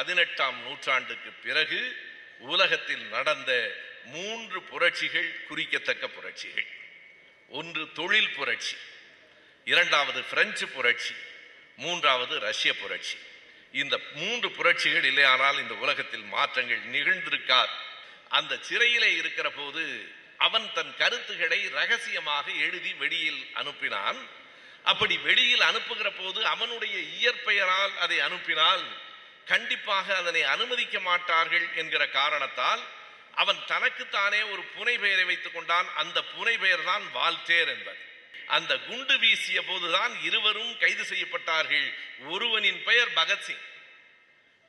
18ஆம் நூற்றாண்டுக்கு பிறகு உலகத்தில் நடந்த 3 புரட்சிகள் குறிக்கத்தக்க புரட்சிகள். ஒன்று தொழில் புரட்சி, 2வது பிரெஞ்சு புரட்சி, 3வது ரஷ்ய புரட்சி. இந்த 3 புரட்சிகள் இல்லையானால் இந்த உலகத்தில் மாற்றங்கள் நிகழ்ந்திருக்காது. அந்த சிறையிலே இருக்கிற போது அவன் தன் கருத்துக்களை ரகசியமாக எழுதி வெளியில் அனுப்பினான். அப்படி வெளியில் அனுப்புகிற போது அவனுடைய இயற்பெயரால் அதை அனுப்பினால் கண்டிப்பாக அதனை அனுமதிக்க மாட்டார்கள் என்கிற காரணத்தால் அவன் தனக்குத்தானே ஒரு புனை பெயரை வைத்துக் கொண்டான். அந்த புனை பெயர் தான் வால்டேர் என்பது. அந்த குண்டு வீசிய போதுதான் இருவரும் கைது செய்யப்பட்டார்கள். ஒருவனின் பெயர் பகத்சிங்,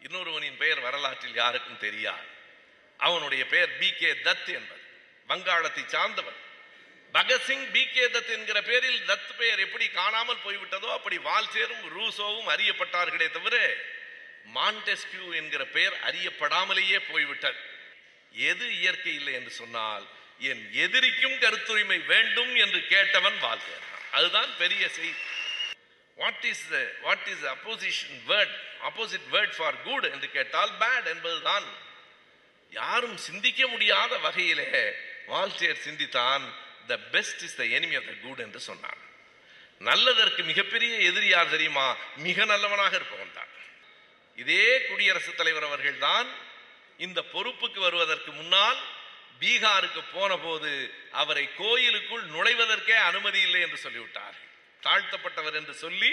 இன்னொருவனின் பெயர் வரலாற்றில் யாருக்கும் தெரியாது. அவனுடைய பெயர் B.K. தத் என்பது, வங்காளத்தை சார்ந்தவர். பகத்சிங் B.K. தத் என்கிற பெயரில் தத் பெயர் எப்படி காணாமல் போய்விட்டதோ அப்படி வால்டேரும் ரூசோவும் அறியப்பட்டார்களே தவிர மாண்டெஸ்கியூ என்கிற பெயர் அறியப்படாமலேயே போய்விட்டது. எது இயற்கை இல்லை என்று சொன்னால், என் எதிரிக்கும் கருத்துரிமை வேண்டும் என்று கேட்டவன் வால்டேர். அதுதான் பெரிய செய்தி. What is opposite word for good என்று கேட்டால் பேட் என்பதுதான். யாரும் சிந்திக்க முடியாத வகையிலே வால்டேர் சிந்தித்தான். The best is the enemy of the good என்று சொன்னான். நல்லதற்கு மிகப்பெரிய எதிரியார் தெரியுமா? மிக நல்லவனாக இருப்பவன் தான். இதே குடியரசுத் தலைவர் அவர்கள் தான் இந்த பொறுப்புக்கு வருவதற்கு முன்னால் பீகாருக்கு போன போது அவரை கோயிலுக்குள் நுழைவதற்கே அனுமதி இல்லை என்று சொல்லிவிட்டார்கள். தாழ்த்தப்பட்டவர் என்று சொல்லி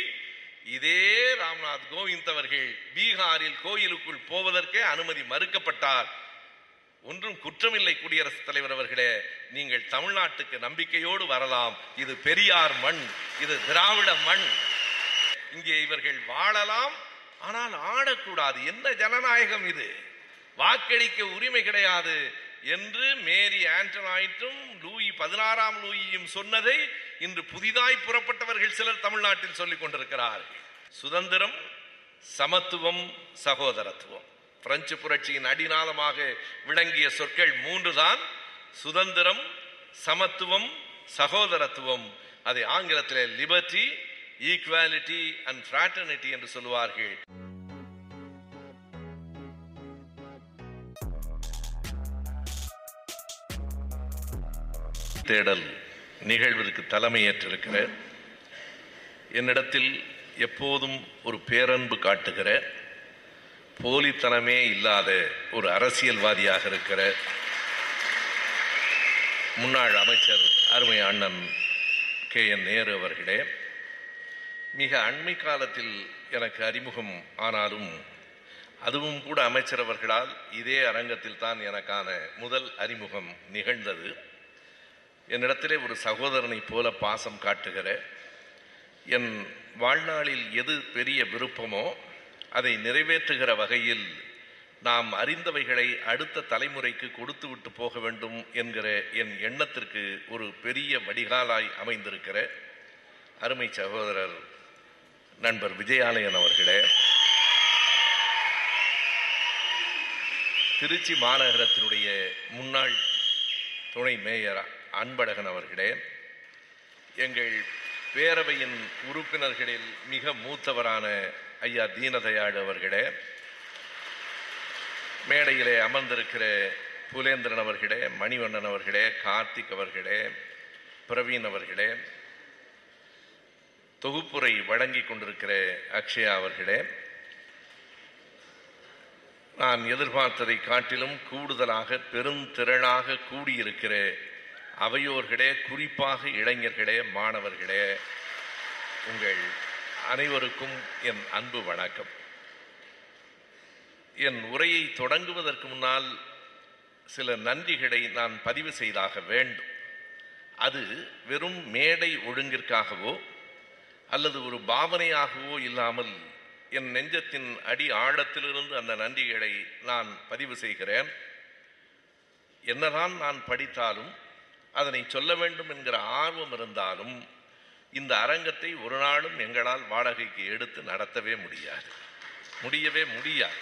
இதே ராம்நாத் கோவிந்த் அவர்கள் பீகாரில் கோயிலுக்குள் போவதற்கே அனுமதி மறுக்கப்பட்டார். ஒன்றும் குற்றமில்லை குடியரசுத் தலைவர் அவர்களே, நீங்கள் தமிழ்நாட்டுக்கு நம்பிக்கையோடு வரலாம். இது பெரியார் மண், இது திராவிட மண். இங்கே இவர்கள் வாழலாம், ஆனால் ஆடக்கூடாது. என்ன ஜனநாயகம் இது? வாக்களிக்க உரிமை கிடையாது என்று மேரி ஆண்டனாய்டும் லூயி 16ஆம் லூயியும் சொன்னதை இன்று புதிதாய் புறப்பட்டவர்கள் சிலர் தமிழ்நாட்டில் சொல்லிக் கொண்டிருக்கிறார்கள். சுதந்திரம், சமத்துவம், சகோதரத்துவம். பிரெஞ்சு புரட்சியின் அடிநாதமாக விளங்கிய சொற்கள் 3 தான்: சுதந்திரம், சமத்துவம், சகோதரத்துவம். அதை ஆங்கிலத்திலே லிபர்ட்டி, ஈக்வாலிட்டி அண்ட் ஃப்ராட்டர்னிட்டி என்று சொல்லுவார்கள். தேடல் நிகழ்விற்கு தலைமையேற்றிருக்கிற என்னிடத்தில் எப்போதும் ஒரு பேரன்பு காட்டுகிற, போலித்தனமே இல்லாத ஒரு அரசியல்வாதியாக இருக்கிற முன்னாள் அமைச்சர் அருமை அண்ணன் K.N. நேரு அவர்களே, மிக அண்மை காலத்தில் எனக்கு அறிமுகம் ஆனாலும் அதுவும் கூட அமைச்சர் அவர்களால் இதே அரங்கத்தில் தான் எனக்கான முதல் அறிமுகம் நிகழ்ந்தது. என்னிடத்திலே ஒரு சகோதரனை போல பாசம் காட்டுகிற, என் வாழ்நாளில் எது பெரிய விருப்பமோ அதை நிறைவேற்றுகிற வகையில் நாம் அறிந்தவைகளை அடுத்த தலைமுறைக்கு கொடுத்து விட்டு போக வேண்டும் என்கிற என் எண்ணத்திற்கு ஒரு பெரிய வடிகாலாய் அமைந்திருக்கிற அருமை சகோதரர் நண்பர் விஜயாலயன் அவர்களே, திருச்சி மாநகரத்தினுடைய முன்னாள் துணை மேயர் அன்பழகன் அவர்களே, எங்கள் பேரவையின் உறுப்பினர்களில் மிக மூத்தவரான ஐயா தீனதயாள் அவர்களே, மேடையிலே அமர்ந்திருக்கிற புலேந்திரன் அவர்களே, மணிவண்ணன் அவர்களே, கார்த்திக் அவர்களே, பிரவீன் அவர்களே, தொகுப்புரை வழங்கி கொண்டிருக்கிற அக்ஷயா அவர்களே, நான் எதிர்பார்த்ததை காட்டிலும் கூடுதலாக பெருந்திரளாக கூடியிருக்கிற அவையோர்களே, குறிப்பாக இளைஞர்களே, மாணவர்களே, உங்கள் அனைவருக்கும் என் அன்பு வணக்கம். என் உரையை தொடங்குவதற்கு முன்னால் சில நன்றிகளை நான் பதிவு செய்தாக வேண்டும். அது வெறும் மேடை ஒழுங்கிற்காகவோ அல்லது ஒரு பாவனையாகவோ இல்லாமல் என் நெஞ்சத்தின் அடி ஆழத்திலிருந்து அந்த நன்றிகளை நான் பதிவு செய்கிறேன். என்னதான் நான் படித்தாலும் அதனை சொல்ல வேண்டும் என்கிற ஆர்வம் இருந்தாலும் இந்த அரங்கத்தை ஒரு நாளும் எங்களால் வாடகைக்கு எடுத்து நடத்தவே முடியாது, முடியவே முடியாது.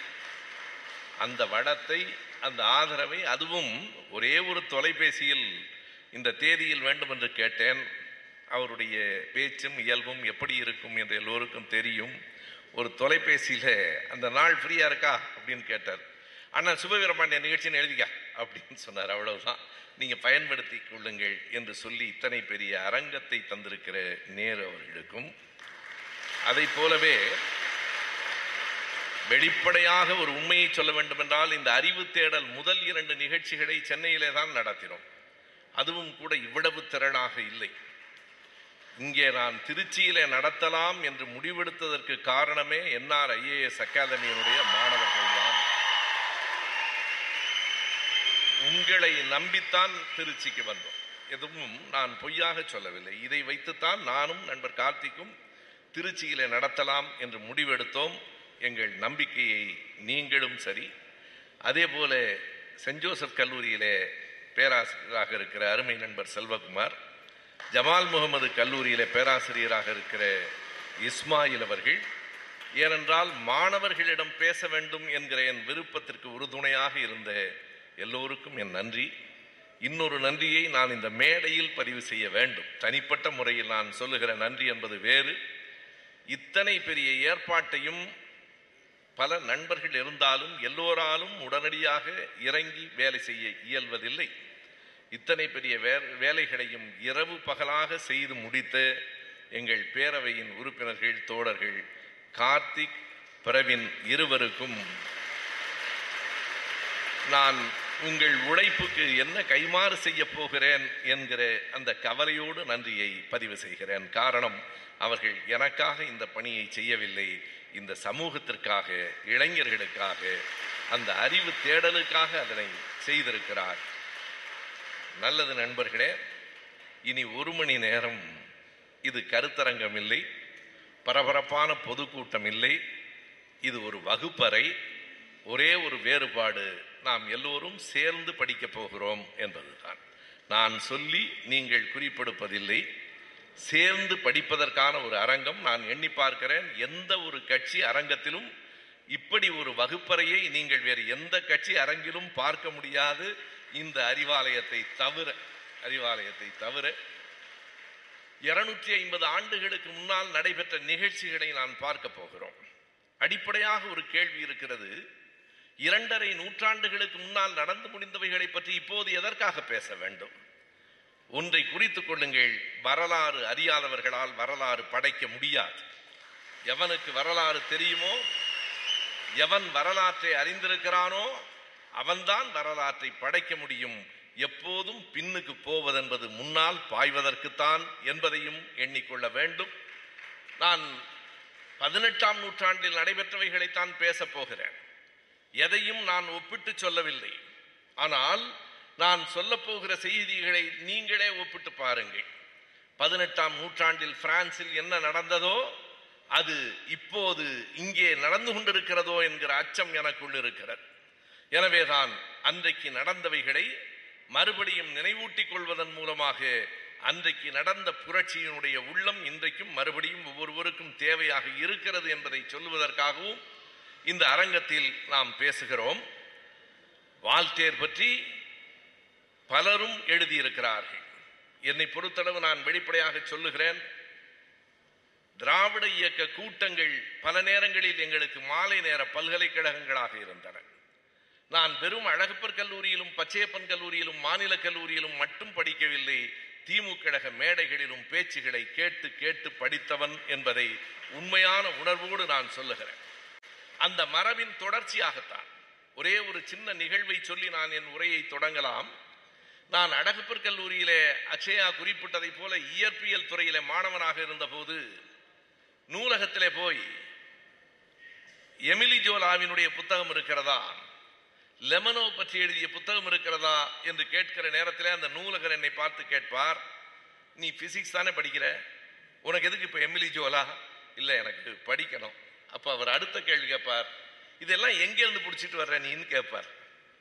அந்த வடத்தை, அந்த ஆதரவை, அதுவும் ஒரே ஒரு தொலைபேசியில் இந்த தேதியில் வேண்டும் என்று கேட்டேன். அவருடைய பேச்சும் இயல்பும் எப்படி இருக்கும் என்று எல்லோருக்கும் தெரியும். ஒரு தொலைபேசியில் அந்த நாள் ஃப்ரீயாக இருக்கா அப்படின்னு கேட்டார். ஆனால் சுபவீரபாண்டிய நிகழ்ச்சின்னு எழுதிக்கா அப்படின்னு சொன்னார். அவ்வளவுதான், நீங்கள் பயன்படுத்தி கொள்ளுங்கள் என்று சொல்லி இத்தனை பெரிய அரங்கத்தை தந்திருக்கிற நேரு அவர்களுக்கும் அதை போலவே வெளிப்படையாக ஒரு உண்மையை சொல்ல வேண்டுமென்றால் இந்த அறிவு தேடல் முதல் 2 நிகழ்ச்சிகளை சென்னையிலே தான் நடத்தினோம். அதுவும் கூட இவ்வளவு திறனாக இல்லை. இங்கே நான் திருச்சியிலே நடத்தலாம் என்று முடிவெடுத்ததற்கு காரணமே என்ஆர் ஐஏஎஸ் அகாதமியினுடைய மாணவர்கள் தான். உங்களை நம்பித்தான் திருச்சிக்கு வந்தோம். எதுவும் நான் பொய்யாக சொல்லவில்லை. இதை வைத்துத்தான் நானும் நண்பர் கார்த்திக்கும் திருச்சியிலே நடத்தலாம் என்று முடிவெடுத்தோம். எங்கள் நம்பிக்கையை நீங்களும் சரி, அதே போல சென்ட் ஜோசப் கல்லூரியிலே பேராசிரியராக இருக்கிற அருமை நண்பர் செல்வகுமார், ஜமால் முகமது கல்லூரியிலே பேராசிரியராக இருக்கிற இஸ்மாயில் அவர்கள், ஏனென்றால் மாணவர்களிடம் பேச வேண்டும் என்கிற என் விருப்பத்திற்கு உறுதுணையாக இருந்த எல்லோருக்கும் என் நன்றி. இன்னொரு நன்றியை நான் இந்த மேடையில் பதிவு செய்ய வேண்டும். தனிப்பட்ட முறையில் நான் சொல்லுகிற நன்றி என்பது வேறு. இத்தனை பெரிய ஏற்பாட்டையும் பல நண்பர்கள் இருந்தாலும் எல்லோராலும் உடனடியாக இறங்கி வேலை செய்ய இயல்வதில்லை. இத்தனை பெரிய வேலைகளையும் இரவு பகலாக செய்து முடித்த எங்கள் பேரவையின் உறுப்பினர்கள் தோழர்கள் கார்த்திக் பிரவீன் இருவருக்கும் நான் உங்கள் உழைப்புக்கு என்ன கைமாறு செய்ய போகிறேன் என்கிற அந்த கவலையோடு நன்றியை பதிவு செய்கிறேன். காரணம், அவர்கள் எனக்காக இந்த பணியை செய்யவில்லை, இந்த சமூகத்திற்காக இளைஞர்களுக்காக அந்த அறிவு தேடலுக்காக அதனை செய்திருக்கிறார். நல்லது நண்பர்களே, இனி 1 மணி நேரம் இது கருத்தரங்கம் இல்லை, பரபரப்பான பொதுக்கூட்டம் இல்லை, இது ஒரு வகுப்பறை. ஒரே ஒரு வேறுபாடு, நாம் எல்லோரும் சேர்ந்து படிக்கப் போகிறோம் என்பதுதான். நான் சொல்லி நீங்கள் குறிப்பெடுப்பதில்லை, சேர்ந்து படிப்பதற்கான ஒரு அரங்கம். நான் எண்ணி பார்க்கிறேன், எந்த ஒரு கட்சி அரங்கத்திலும் இப்படி ஒரு வகுப்பறையை நீங்கள் வேறு எந்த கட்சி அரங்கிலும் பார்க்க முடியாது, இந்த அறிவாலயத்தை தவிர 250 ஆண்டுகளுக்கு முன்னால் நடைபெற்ற நிகழ்ச்சிகளை நான் பார்க்க போகிறோம். அடிப்படையாக ஒரு கேள்வி இருக்கிறது, 2.5 நூற்றாண்டுகளுக்கு முன்னால் நடந்து முடிந்தவைகளை பற்றி இப்போது எதற்காக பேச வேண்டும்? ஒன்றை குறித்து கொள்ளுங்கள், வரலாறு அறியாதவர்களால் வரலாறு படைக்க முடியாது. எவனுக்கு வரலாறு தெரியுமோ, எவன் வரலாற்றை அறிந்திருக்கிறானோ, அவன்தான் வரலாற்றை படைக்க முடியும். எப்போதும் பின்னுக்கு போவதென்பது முன்னால் பாய்வதற்குத்தான் என்பதையும் எண்ணிக்கொள்ள வேண்டும். நான் 18ஆம் நூற்றாண்டில் நடைபெற்றவைகளைத்தான் பேசப் போகிறேன். எதையும் நான் ஒப்பிட்டு சொல்லவில்லை, ஆனால் நான் சொல்லப்போகிற செய்திகளை நீங்களே ஒப்பிட்டு பாருங்கள். 18ஆம் நூற்றாண்டில் பிரான்சில் என்ன நடந்ததோ அது இப்போது இங்கே நடந்து கொண்டிருக்கிறதோ என்கிற அச்சம் எனக்குள் இருக்கிறது. எனவேதான் அன்றைக்கு நடந்தவைகளை மறுபடியும் நினைவூட்டிக் கொள்வதன் மூலமாக அன்றைக்கு நடந்த புரட்சியினுடைய உள்ளம் இன்றைக்கும் மறுபடியும் ஒவ்வொருவருக்கும் தேவையாக இருக்கிறது என்பதை சொல்வதற்காகவும் இந்த அரங்கத்தில் நாம் பேசுகிறோம். வால்டேர் பற்றி பலரும் எழுதியிருக்கிறார்கள். என்னை பொறுத்தளவு நான் வெளிப்படையாக சொல்லுகிறேன், திராவிட இயக்க கூட்டங்கள் பல நேரங்களில் எங்களுக்கு மாலை நேர பல்கலைக்கழகங்களாக இருந்தன. நான் வெறும் அழகப்பர் கல்லூரியிலும் பச்சையப்பன் கல்லூரியிலும் மாநில கல்லூரியிலும் மட்டும் படிக்கவில்லை, திமுக மேடைகளிலும் பேச்சுகளை கேட்டு கேட்டு படித்தவன் என்பதை உண்மையான உணர்வோடு நான் சொல்லுகிறேன். அந்த மரபின் தொடர்ச்சியாகத்தான் ஒரே ஒரு சின்ன நிகழ்வை சொல்லி நான் என் உரையை தொடங்கலாம். நான் அழகப்பர் கல்லூரியிலே அக்ஷயா குறிப்பிட்டதை போல இயற்பியல் துறையிலே மாணவனாக இருந்தபோது நூலகத்திலே போய் எமிலி ஜோலாவினுடைய புத்தகம் இருக்கிறதா, லெமனோ பற்றி எழுதிய புத்தகம் இருக்கிறதா என்று கேட்கிற நேரத்திலே அந்த நூலகர் என்னை பார்த்து கேட்பார், நீ பிசிக்ஸ் தானே படிக்கிற, உனக்கு எதுக்கு இப்போ எமிலி ஜோலா? இல்லை, எனக்கு படிக்கணும். அப்போ அவர் அடுத்த கேள்வி கேட்பார், இதெல்லாம் எங்கேருந்து பிடிச்சிட்டு வர்ற நீன்னு கேட்பார்.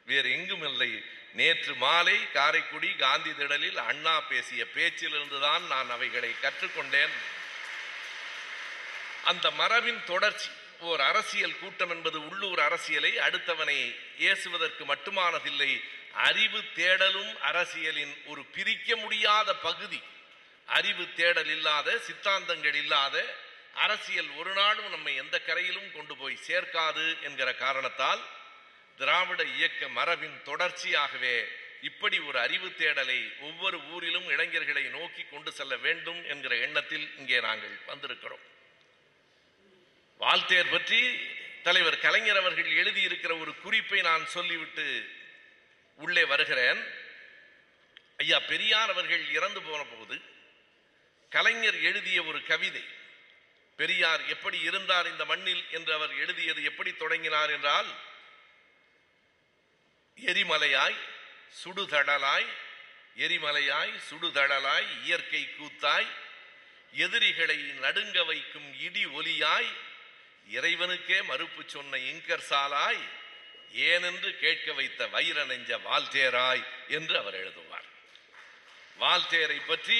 வேறு எங்கும் இல்லை, நேற்று மாலை காரைக்குடி காந்தி திடலில் அண்ணா பேசிய பேச்சிலிருந்துதான் நான் அவைகளை கற்றுக்கொண்டேன். அந்த மரபின் தொடர்ச்சி. ஓர் அரசியல் கூட்டம் என்பது உள்ளூர் அரசியலை அடுத்தவனை ஏசுவதற்கு மட்டுமானதில்லை, அறிவு தேடலும் அரசியலின் ஒரு பிரிக்க முடியாத பகுதி. அறிவு தேடல் இல்லாத, சித்தாந்தங்கள் இல்லாத, அரசியல் ஒரு நாடும் நம்மை எந்த கரையிலும் கொண்டு போய் சேர்க்காது என்கிற காரணத்தால் திராவிட இயக்க மரபின் தொடர்ச்சியாகவே இப்படி ஒரு அறிவு தேடலை ஒவ்வொரு ஊரிலும் இளைஞர்களை நோக்கி கொண்டு செல்ல வேண்டும் என்கிற எண்ணத்தில் இங்கே நாங்கள் வந்திருக்கிறோம். வால்டேர் பற்றி தலைவர் கலைஞர் அவர்கள் எழுதியிருக்கிற ஒரு குறிப்பை நான் சொல்லிவிட்டு உள்ளே வருகிறேன். ஐயா பெரியார் அவர்கள் இறந்து போன போது கலைஞர் எழுதிய ஒரு கவிதை, பெரியார் எப்படி இருந்தார் இந்த மண்ணில் என்று அவர் எழுதியது எப்படி தொடங்கினார் என்றால், எரிமலையாய் சுடுதடலாய் எரிமலையாய் சுடுதடலாய் இயற்கை கூத்தாய் எதிரிகளை நடுங்க வைக்கும் இடி ஒலியாய் இறைவனுக்கே மறுப்பு சொன்ன இங்கர் சாலாய் ஏனென்று கேட்க வைத்த வைர நெஞ்ச வால்டேராய் என்று அவர் எழுதுவார். வால்டேரை பற்றி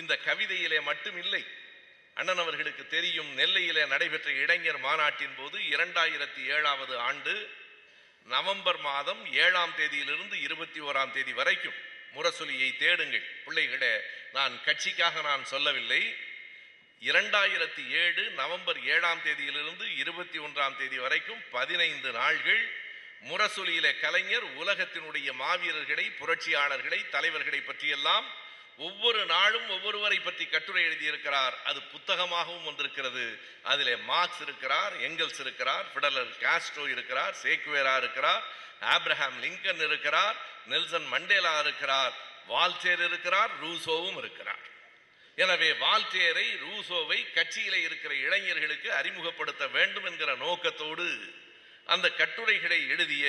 இந்த கவிதையிலே மட்டுமில்லை, அண்ணன் அவர்களுக்கு தெரியும், நெல்லையிலே நடைபெற்ற இளைஞர் மாநாட்டின் போது 2007 நவம்பர் மாதம் 7 21 வரைக்கும் முரசொலியை தேடுங்கள் பிள்ளைகளே. நான் கட்சிக்காக நான் சொல்லவில்லை. 2007 நவம்பர் 7 21 வரைக்கும் 15 நாட்கள் முரசொலியில கலைஞர் உலகத்தினுடைய மாவீரர்களை, புரட்சியாளர்களை, தலைவர்களை பற்றியெல்லாம் ஒவ்வொரு நாளும் ஒவ்வொருவரை பற்றி கட்டுரை எழுதியிருக்கிறார். அது புத்தகமாகவும் வந்திருக்கிறது. அதிலே மார்க்ஸ் இருக்கிறார், எங்கல்ஸ் இருக்கிறார், பிடலர் காஸ்ட்ரோ இருக்கிறார், சேக்குவேரா இருக்கிறார், ஆப்ரஹாம் லிங்கன் இருக்கிறார், நெல்சன் மண்டேலா இருக்கிறார், வால்டேர் இருக்கிறார், ரூசோவும் இருக்கிறார். எனவே வால்டேரை, ரூசோவை கட்சியிலே இருக்கிற இளைஞர்களுக்கு அறிமுகப்படுத்த வேண்டும் என்கிற நோக்கத்தோடு அந்த கட்டுரைகளை எழுதிய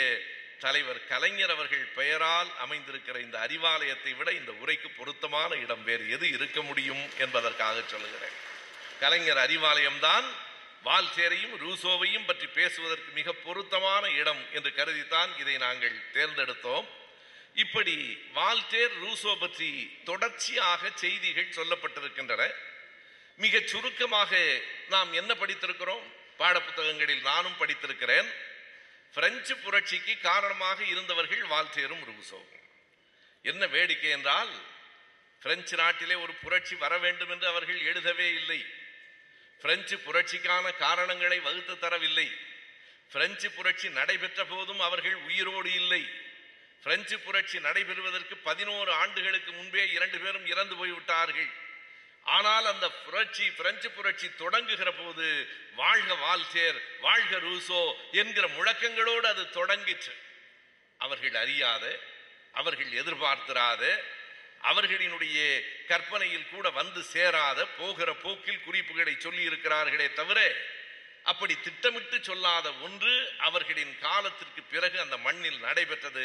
தலைவர் கலைஞர் அவர்கள் பெயரால் அமைந்திருக்கிற இந்த அறிவாலயத்தை விட இந்த உரைக்கு பொருத்தமான இடம் வேறு எது இருக்க முடியும் என்பதற்காக சொல்லுகிறேன். கலைஞர் அறிவாலயம்தான் வால்டேரையும் ரூசோவையும் பற்றி பேசுவதற்கு மிக பொருத்தமான இடம் என்று கருதித்தான் இதை நாங்கள் தேர்ந்தெடுத்தோம். இப்படி வால்டேர், ரூசோ பற்றி தொடர்ச்சியாக செய்திகள் சொல்லப்பட்டிருக்கின்றன. மிக சுருக்கமாக நாம் என்ன படித்திருக்கிறோம்? பாடப்புத்தகங்களில் நானும் படித்திருக்கிறேன். பிரெஞ்சு புரட்சிக்கு காரணமாக இருந்தவர்கள் வால்டேரும் ரூசோவும். என்ன வேடிக்கை என்றால், பிரெஞ்சு நாட்டிலே ஒரு புரட்சி வர வேண்டும் என்று அவர்கள் எழுதவே இல்லை. பிரெஞ்சு புரட்சிக்கான காரணங்களை வகுத்து தரவில்லை. பிரெஞ்சு புரட்சி நடைபெற்ற போதும் அவர்கள் உயிரோடு இல்லை. பிரெஞ்சு புரட்சி நடைபெறுவதற்கு 11 ஆண்டுகளுக்கு முன்பே 2 பேரும் இறந்து போய்விட்டார்கள். ஆனால் அந்த புரட்சி, பிரெஞ்சு புரட்சி தொடங்குகிற போது வாழ்க வால்டேர், வாழ்க ரூசோ என்கிற முழக்கங்களோடு அது தொடங்கிற்று. அவர்கள் அறியாத, அவர்கள் எதிர்பார்த்திராத, அவர்களினுடைய கற்பனையில் கூட வந்து சேராத போகிற போக்கில் குறிப்புகளை சொல்லி இருக்கிறார்களே தவிர அப்படி திட்டமிட்டு சொல்லாத ஒன்று அவர்களின் காலத்திற்கு பிறகு அந்த மண்ணில் நடைபெற்றது.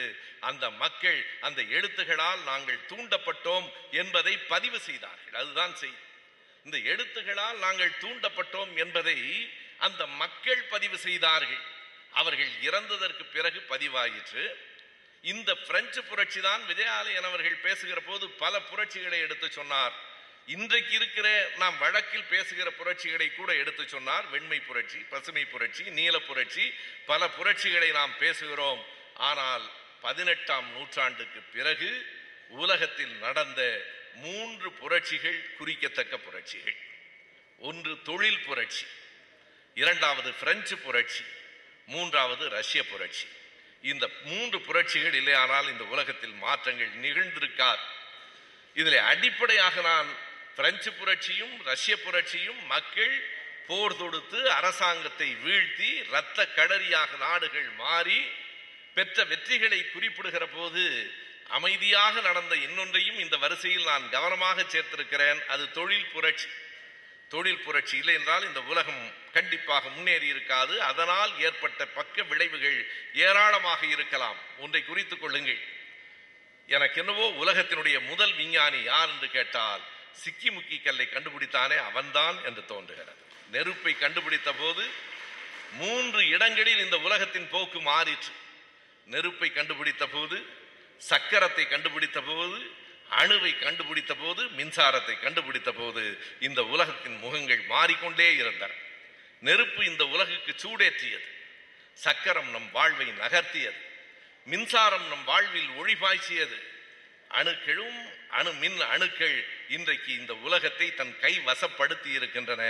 அந்த மக்கள் அந்த எழுத்துகளால் நாங்கள் தூண்டப்பட்டோம் என்பதை பதிவு செய்தார்கள். அதுதான் செய்தி. இந்த எழுத்துகளால் நாங்கள் தூண்டப்பட்டோம் என்பதை அந்த மக்கள் பதிவு செய்தார்கள். அவர்கள் இறந்ததற்கு பிறகு பதிவாயிற்று. இந்த பிரெஞ்சு புரட்சி தான் விஜயாலயன் அவர்கள் பேசுகிற போது பல புரட்சிகளை எடுத்து சொன்னார். இன்றைக்கு இருக்கிற நாம் வழக்கில் பேசுகிற புரட்சிகளை கூட எடுத்து சொன்னார். வெண்மை புரட்சி, பசுமை புரட்சி, நீல புரட்சி, பல புரட்சிகளை நாம் பேசுகிறோம். ஆனால் 18ஆம் நூற்றாண்டுக்கு பிறகு உலகத்தில் நடந்த 3 புரட்சிகள் குறிக்கத்தக்க புரட்சிகள். ஒன்று தொழில் புரட்சி, 2வது பிரெஞ்சு புரட்சி, 3வது ரஷ்ய புரட்சி. இந்த 3 புரட்சிகள் இல்லையானால் இந்த உலகத்தில் மாற்றங்கள் நிகழ்ந்திருக்காது. இதில் அடிப்படையாக நான் பிரெஞ்சு புரட்சியும் ரஷ்ய புரட்சியும் மக்கள் போர் தொடுத்து அரசாங்கத்தை வீழ்த்தி இரத்த கடரியாக நாடுகள் மாறி பெற்ற வெற்றிகளை குறிப்பிடுகிற போது அமைதியாக நடந்த இன்னொன்றையும் இந்த வரிசையில் நான் கவனமாக சேர்த்திருக்கிறேன். அது தொழில் புரட்சி. தொழில் புரட்சி இல்லை என்றால் இந்த உலகம் கண்டிப்பாக முன்னேறி இருக்காது. அதனால் ஏற்பட்ட பக்க விளைவுகள் ஏராளமாக இருக்கலாம். ஒன்றை குறித்து கொள்ளுங்கள். எனக்கு என்னவோ உலகத்தினுடைய முதல் விஞ்ஞானி யார் என்று கேட்டால் சிக்கிமுக்கி கல்லை கண்டுபிடித்தானே அவன்தான் என்று தோன்றுகிறது. நெருப்பை கண்டுபிடித்த போது 3 இடங்களில் இந்த உலகத்தின் போக்கு மாறிற்று. நெருப்பை கண்டுபிடித்த போது, சக்கரத்தை கண்டுபிடித்த போது, அணுவை கண்டுபிடித்த போது, மின்சாரத்தை கண்டுபிடித்த போது இந்த உலகத்தின் முகங்கள் மாறிக்கொண்டே இருந்தன. நெருப்பு இந்த உலகுக்கு சூடேற்றியது, சக்கரம் நம் வாழ்வை நகர்த்தியது, மின்சாரம் நம் வாழ்வில் ஒளி பாய்ச்சியது, அணுக்களும் அணுமின் அணுக்கள் இன்றைக்கு இந்த உலகத்தை தன் கை வசப்படுத்தி இருக்கின்றன.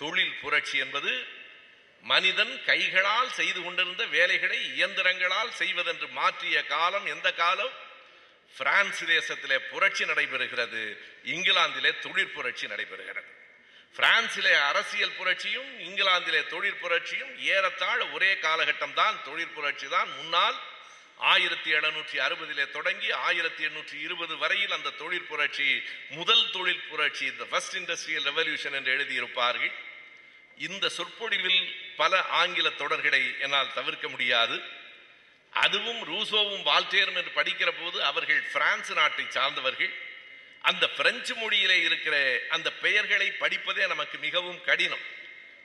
தொழில் புரட்சி என்பது மனிதன் கைகளால் செய்து கொண்டிருந்த வேலைகளை இயந்திரங்களால் செய்வதென்று மாற்றிய காலம். எந்த காலம்? பிரான்ஸ் தேசத்திலே புரட்சி நடைபெறுகிறது, இங்கிலாந்திலே தொழிற் புரட்சி நடைபெறுகிறது. பிரான்சிலே அரசியல் புரட்சியும் இங்கிலாந்திலே தொழிற் புரட்சியும் ஏறத்தாழ ஒரே காலகட்டம் தான். தொழிற் புரட்சி தான் முன்னால் 1760 தொடங்கி 1820 வரையில் அந்த தொழிற் புரட்சி, முதல் தொழில் புரட்சி, தி ஃபர்ஸ்ட் இண்டஸ்ட்ரியல் ரெவல்யூஷன் என்று எழுதியிருப்பார்கள். இந்த சொற்பொழிவில் பல ஆங்கில தொடர்களை என்னால் தவிர்க்க முடியாது. அதுவும் ரூசோவும் வால்டேரும் என்று படிக்கிற போது அவர்கள் பிரான்ஸ் நாட்டை சார்ந்தவர்கள். அந்த பிரெஞ்சு மொழியிலே இருக்கிற அந்த பெயர்களை படிப்பதே நமக்கு மிகவும் கடினம்.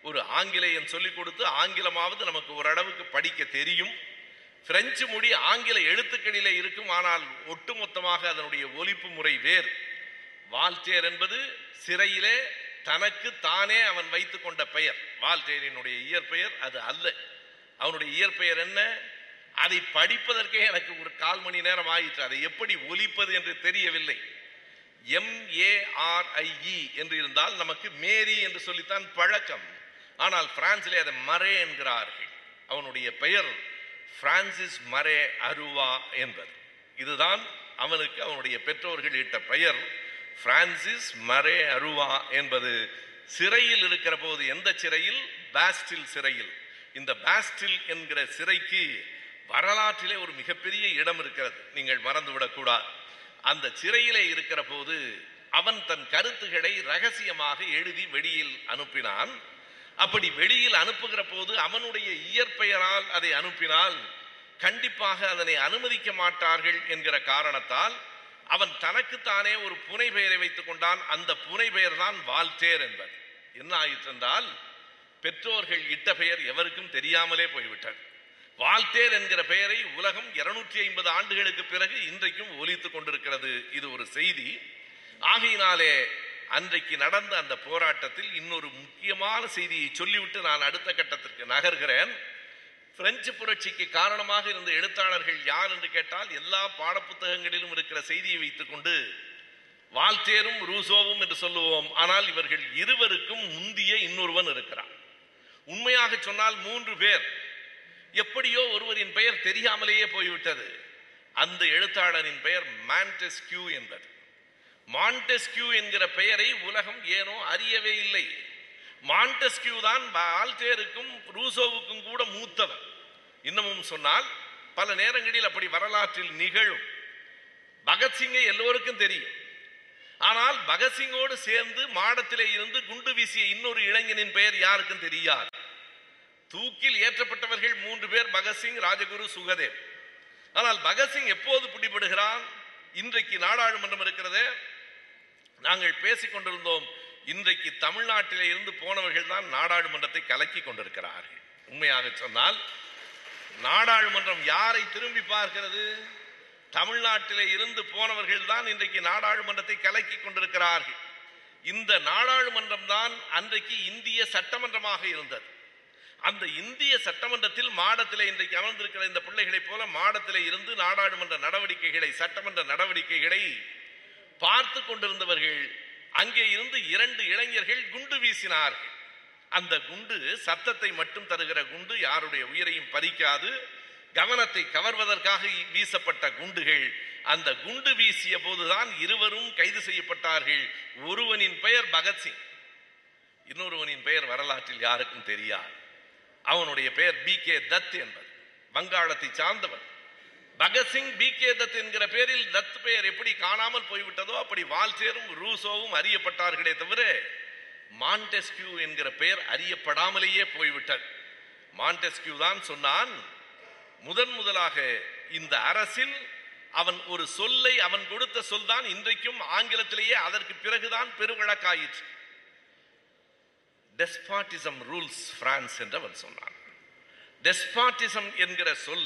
ஒரு ஆங்கிலேயன் சொல்லிக் கொடுத்து ஆங்கிலமாவது நமக்கு ஓரளவுக்கு படிக்க தெரியும். பிரெஞ்சு மொழி ஆங்கில எழுத்துக்களிலே இருக்கும், ஆனால் ஒட்டுமொத்தமாக அதனுடைய ஒலிப்பு முறை வேறு. வால்டேர் என்பது சிறையிலே தனக்கு தானே அவன் வைத்துக் கொண்ட பெயர். வால்டேரினுடைய இயற்பெயர் அது அல்ல. அவனுடைய இயற்பெயர் என்ன? அதை படிப்பதற்கே எனக்கு ஒரு கால் மணி நேரம் ஆயிற்று. அதை எப்படி ஒலிப்பது என்று தெரியவில்லை. MARIE என்று இருந்தால் நமக்கு மேரி என்று சொல்லித்தான் பழக்கம். ஆனால் பிரான்சிலே அதை மரே என்கிறார்கள். அவனுடைய பெயர் பிரான்சிஸ் மரே அருவா என்பது. இதுதான் அவனுக்கு அவனுடைய பெற்றோர்கள் இட்ட பெயர், பிரான்சிஸ் மரே அருவா என்பது. சிறையில் இருக்கிற போது, எந்த சிறையில்? பாஸ்டில் சிறையில். இந்த பாஸ்டில் என்கிற சிறைக்கு வரலாற்றிலே ஒரு மிகப்பெரிய இடம் இருக்கிறது, நீங்கள் மறந்துவிடக்கூடாது. அந்த சிறையிலே இருக்கிற போது அவன் தன் கருத்துக்களை ரகசியமாக எழுதி வெளியில் அனுப்பினான். அப்படி வெளியில் அனுப்புகிற போது அவனுடைய இயற்பெயரால் அதை அனுப்பினால் கண்டிப்பாக அதனை அனுமதிக்க மாட்டார்கள் என்கிற காரணத்தால் அவன் தனக்குத்தானே ஒரு புனை பெயரை வைத்துக் கொண்டான். அந்த புனை பெயர் தான் வால்டேர் என்பது. என்ன ஆயிற்று என்றால், பெற்றோர்கள் இட்ட பெயர் எவருக்கும் தெரியாமலே போய்விட்டது. வால்டேர் என்கிற பெயரை உலகம் 250 ஆண்டுகளுக்கு பிறகு இன்றைக்கும் ஒலித்துக் கொண்டிருக்கிறது. இது ஒரு செய்தி. ஆகையினாலே அன்றைக்கு நடந்த அந்த போராட்டத்தில் இன்னொரு முக்கியமான செய்தியை சொல்லிவிட்டு நான் அடுத்த கட்டத்திற்கு நகர்கிறேன். பிரெஞ்சு புரட்சிக்கு காரணமாக இருந்த எழுத்தாளர்கள் யார் என்று கேட்டால், எல்லா பாடப்புத்தகங்களிலும் இருக்கிற செய்தியை வைத்துக் கொண்டு வால்டேரும் ரூசோவும் என்று சொல்லுவோம். ஆனால் இவர்கள் இருவருக்கும் முந்திய இன்னொருவன் இருக்கிறான். உண்மையாக சொன்னால் 3 பேர். எப்படியோ ஒருவரின் பெயர் தெரியாமலேயே போய்விட்டது. அந்த எழுத்தாளரின் பெயர் மாண்டெஸ்கியூ என்பது. மாண்டெஸ்கியூ என்கிற பெயரை உலகம் ஏனோ அறியவே இல்லை. மாண்டெஸ்கியூ தான் வால்டேருக்கும் ரூசோவுக்கும் கூட மூத்தவர். இன்னமும் சொன்னால் பல நேரங்களில் அப்படி வரலாற்றில் நிகழும். பகத்சிங்கை எல்லோருக்கும் தெரியும். ஆனால் பகத்சிங்கோடு சேர்ந்து மாடத்திலே இருந்து குண்டு வீசிய இன்னொரு இளைஞனின் பெயர் யாருக்கும் தெரியாது. தூக்கில் ஏற்றப்பட்டவர்கள் 3 பேர், பகத்சிங், ராஜகுரு, சுகதேவ். ஆனால் பகத்சிங் எப்போது பிடிபடுகிறான்? இன்றைக்கு நாடாளுமன்றம் இருக்கிறதே, நாங்கள் பேசிக்கொண்டிருந்தோம், இன்றைக்கு தமிழ்நாட்டிலே இருந்து போனவர்கள் தான் நாடாளுமன்றத்தை கலக்கி கொண்டிருக்கிறார்கள். உண்மையாக சொன்னால் நாடாளுமன்றம் யாரை திரும்பி பார்க்கிறது? தமிழ்நாட்டிலே இருந்து போனவர்கள் தான் இன்றைக்கு நாடாளுமன்றத்தை கலக்கி கொண்டிருக்கிறார்கள். இந்த நாடாளுமன்றம் தான் அன்றைக்கு இந்திய சட்டமன்றமாக இருந்தது. அந்த இந்திய சட்டமன்றத்தில் மாடத்திலே இன்றைக்கு அமர்ந்திருக்கிற இந்த பிள்ளைகளைப் போல மாடத்திலே இருந்து நாடாளுமன்ற நடவடிக்கைகளை, சட்டமன்ற நடவடிக்கைகளை பார்த்து கொண்டிருந்தவர்கள். அங்கே இருந்து 2 இளைஞர்கள் குண்டு வீசினார்கள். அந்த குண்டு சத்தத்தை மட்டும் தருகிற குண்டு, யாருடைய உயிரையும் பறிக்காது, கவனத்தை கவர்வதற்காக வீசப்பட்ட குண்டுகள். அந்த குண்டு வீசிய போதுதான் இருவரும் கைது செய்யப்பட்டார்கள். ஒருவனின் பெயர் பகத்சிங், இன்னொருவனின் பெயர் வரலாற்றில் யாருக்கும் தெரியாது. அவனுடைய பெயர் B.K. தத் என்பது. வங்காளத்தை சார்ந்தவர் பகத்சிங். B.K. தத் என்கிற பெயரில் தத் பெயர் எப்படி காணாமல் போய்விட்டதோ அப்படி வால்டேரும் ரூசோவும் அறியப்பட்டார்களே தவிர மாண்டெஸ்கியூ என்கிற பெயர் அறியப்படாமலேயே போய்விட்டது. மாண்டெஸ்கியூ தான் சொன்னான், முதன் முதலாக இந்த அரசில் அவன் ஒரு சொல்லை, அவன் கொடுத்த சொல் தான் இன்றைக்கும் ஆங்கிலத்திலேயே அதற்கு பிறகுதான் பெருவழக்காயிற்று. டெஸ்பாட்டிசம் ரூல்ஸ் பிரான்ஸ் என்று அவன் சொன்னான். டெஸ்பாட்டிசம் என்கிற சொல்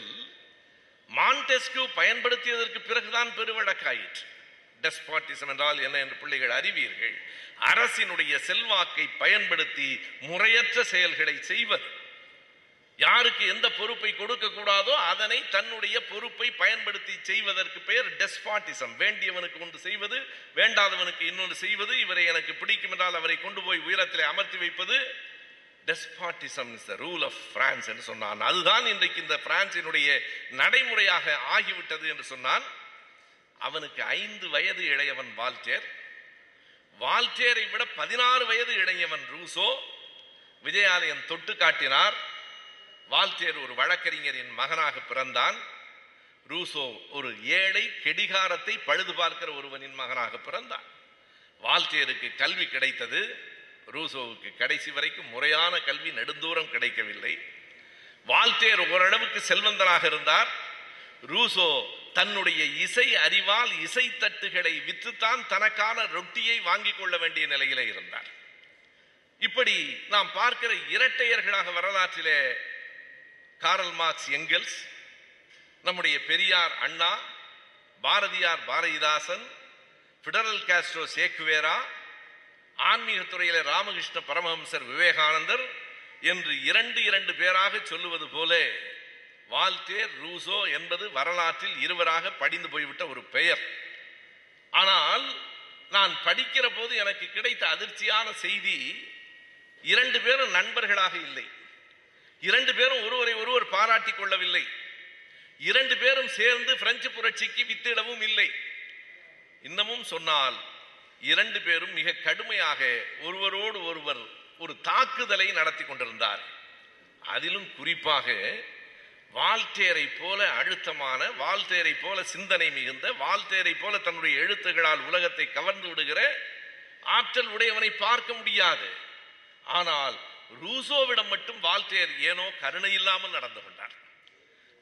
மாண்டெஸ்கியூ பயன்படுத்தியதற்கு பிறகுதான் பெருவழக்காயிற்று. டெஸ்பாட்டிசம் என்றால் என்ன என்று பிள்ளைகள் அறிவீர்கள். அரசினுடைய செல்வாக்கை பயன்படுத்தி முறையற்ற செயல்களை செய்வது. யாருக்கு எந்த பொறுப்பை கொடுக்க கூடாதோ அதனை தன்னுடைய பொறுப்பை பயன்படுத்தி செய்வதற்கு பெயர் டெஸ்பாட்டிசம். வேண்டியவனுக்கு ஒன்று செய்வது, வேண்டாதவனுக்கு இன்னொன்று செய்வது, இவரை எனக்கு பிடிக்கும் என்றால் அவரை கொண்டு போய் உயரத்திலே அமர்த்தி வைப்பது despotism is the rule of France என்று சொன்னான். அதுதான் இன்றைக்கு இந்த பிரான்சினுடைய நடைமுறையாக ஆகிவிட்டது என்று சொன்னான். அவனுக்கு 5 வயது இளையவன் வால்டேர், வால்டேரை விட 16 வயது இளையவன் ரூசோ. விஜயாலயன் தொட்டு காட்டினார். வால்டேர் ஒரு வழக்கறிஞரின் மகனாக பிறந்தான், ரூசோ ஒரு ஏழை கெடிகாரத்தை பழுது பார்க்கிற ஒருவனின் மகனாக பிறந்தான். வால்டேருக்கு கல்வி கிடைத்தது, ரூசோவுக்கு கடைசி வரைக்கும் முறையான கல்வி நெடுந்தூரம் கிடைக்கவில்லை. வால்டேர் ஓரளவுக்கு செல்வந்தனாக இருந்தார், ரூசோ தன்னுடைய இசை அறிவால் இசை தட்டுகளை விற்றுத்தான் தனக்கான ரொட்டியை வாங்கிக் கொள்ள வேண்டிய நிலையிலே இருந்தார். இப்படி நாம் பார்க்கிற இரட்டையர்களாக வரலாற்றிலே காரல் மார்க்ஸ் எங்கெல்ஸ், நம்முடைய Periyar Anna, Bharathiyar Bharathidasan, Fidel Castro Che Guevara, ஆன்மீகத்துறையிலே ராமகிருஷ்ண பரமஹம்சர் விவேகானந்தர் என்று 2 பேராக சொல்லுவது போல வால்டேர் ரூசோ என்பது வரலாற்றில் இருவராக படிந்து போய்விட்ட ஒரு பெயர். ஆனால் நான் படிக்கிற போது எனக்கு கிடைத்த அதிர்ச்சியான செய்தி, 2 பேரும் நண்பர்களாக இல்லை, 2 பேரும் ஒருவரை ஒருவர் பாராட்டிக் கொள்ளவில்லை, 2 பேரும் சேர்ந்து பிரெஞ்சு புரட்சிக்கு வித்திடவும் இல்லை. இன்னமும் சொன்னால் 2 பேரும் மிக கடுமையாக ஒருவரோடு ஒருவர் ஒரு தாக்குதலை நடத்தி கொண்டிருந்தார். அதிலும் குறிப்பாக வால்டேரை போல அழுத்தமான, வால்டேரை போல சிந்தனை மிகுந்த, வால்டேரை போல தன்னுடைய எழுத்துகளால் உலகத்தை கவர்ந்து விடுகிற ஆற்றல் உடையவனை பார்க்க முடியாது. ஆனால் ரூசோவிடம் மட்டும் வால்டேர் ஏனோ கருணை இல்லாமல் நடந்து கொண்டார்.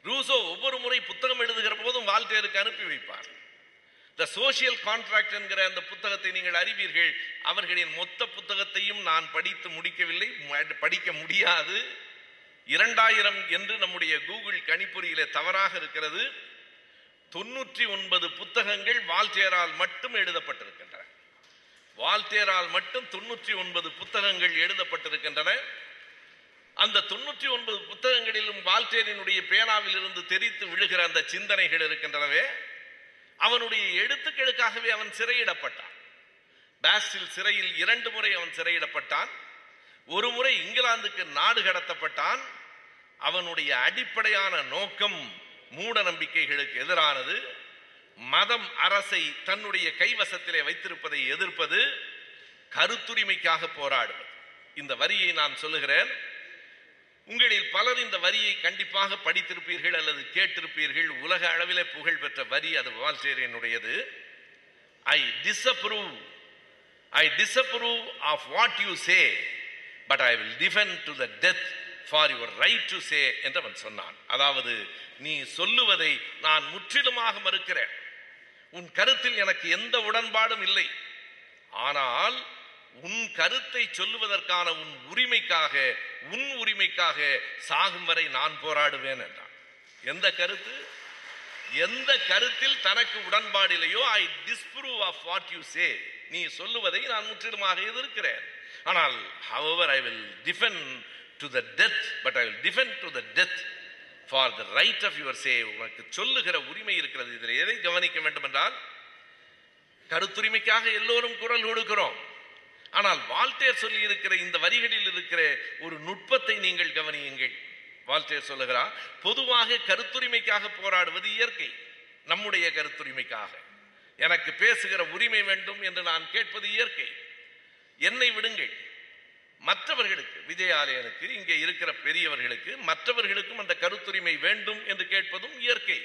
ரூசோ ஒவ்வொரு முறை புத்தகம் எழுதுகிற போதும் வால்டேருக்கு அனுப்பி வைப்பார். தி சோஷியல் கான்ட்ராக்ட் என்கிற அந்த புத்தகத்தை நீங்கள் அறிவீர்கள். அவர்களின் மொத்த புத்தகத்தையும் நான் படித்து முடிக்கவில்லை, படிக்க முடியாது. 2000 என்று நம்முடைய கூகுள் கணிப்பொறியிலே தவறாக இருக்கிறது. 99 புத்தகங்கள் வால்டேரால் மட்டும் எழுதப்பட்டிருக்கின்றன. வால்டேரால் மட்டும் 99 புத்தகங்கள் எழுதப்பட்டிருக்கின்றன. அந்த 99 புத்தகங்களிலும் வால்டேரினுடைய பேனாவில் இருந்து தெரித்து விழுகிற அந்த சிந்தனைகள் இருக்கின்றனவே, அவனுடைய எழுத்துக்களுக்காகவே அவன் சிறையிடப்பட்டான். பாஸ்டில் சிறையில் 2 முறை அவன் சிறையிடப்பட்டான். ஒரு முறை இங்கிலாந்துக்கு நாடு கடத்தப்பட்டான். அவனுடைய அடிப்படையான நோக்கம் மூட நம்பிக்கைகளுக்கு எதிரானது, மதம் அரசை தன்னுடைய கைவசத்திலே வைத்திருப்பதை எதிர்ப்பது, கருத்துரிமைக்காக போராடுவது. இந்த வரியை நான் சொல்லுகிறேன், உங்களில் பலர் இந்த வரியை கண்டிப்பாக படித்திருப்பீர்கள் அல்லது கேட்டிருப்பீர்கள். உலக அளவிலே புகழ் பெற்ற வரி அது வால்டேரினுடையது. I disapprove of what you say, but I will defend to the death for your right to say என்று அவன் சொன்னான். அதாவது, நீ சொல்லுவதை நான் முற்றிலுமாக மறுக்கிறேன், உன் கருத்தில் எனக்கு எந்த உடன்பாடும் இல்லை, ஆனால் உன் கருத்தை சொல்லுவதற்கான உன் உரிமைக்காக சாகும் வரை நான் போராடுவேன் என்றான். எந்த கருத்தில் தனக்கு உடன்பாடு இல்லையோ, I disprove of what you say, நீ சொல்லுவதை நான் முற்றிலுமாக எதிர்க்கிறேன். ஆனால் however I will defend to the death, but I will defend to the death for the right of your say, உனக்கு சொல்லுகிற உரிமை இருக்கிறது. இதில் எதை கவனிக்க வேண்டும் என்றால், கருத்துரிமைக்காக எல்லோரும் குரல் கொடுக்கிறோம். ஆனால் வால்டேர் சொல்லி இருக்கிற இந்த வரிகளில் இருக்கிற ஒரு நுட்பத்தை நீங்கள் கவனியுங்கள். வால்டேர் சொல்லுகிறார், பொதுவாக கருத்துரிமைக்காக போராடுவது இயற்கை, நம்முடைய கருத்துரிமைக்காக. எனக்கு பேசுகிற உரிமை வேண்டும் என்று நான் கேட்பது இயற்கை. என்னை விடுங்கள், மற்றவர்களுக்கு, விஜயாலயனுக்கு, இங்கே இருக்கிற பெரியவர்களுக்கு, மற்றவர்களுக்கும் அந்த கருத்துரிமை வேண்டும் என்று கேட்பதும் இயற்கை.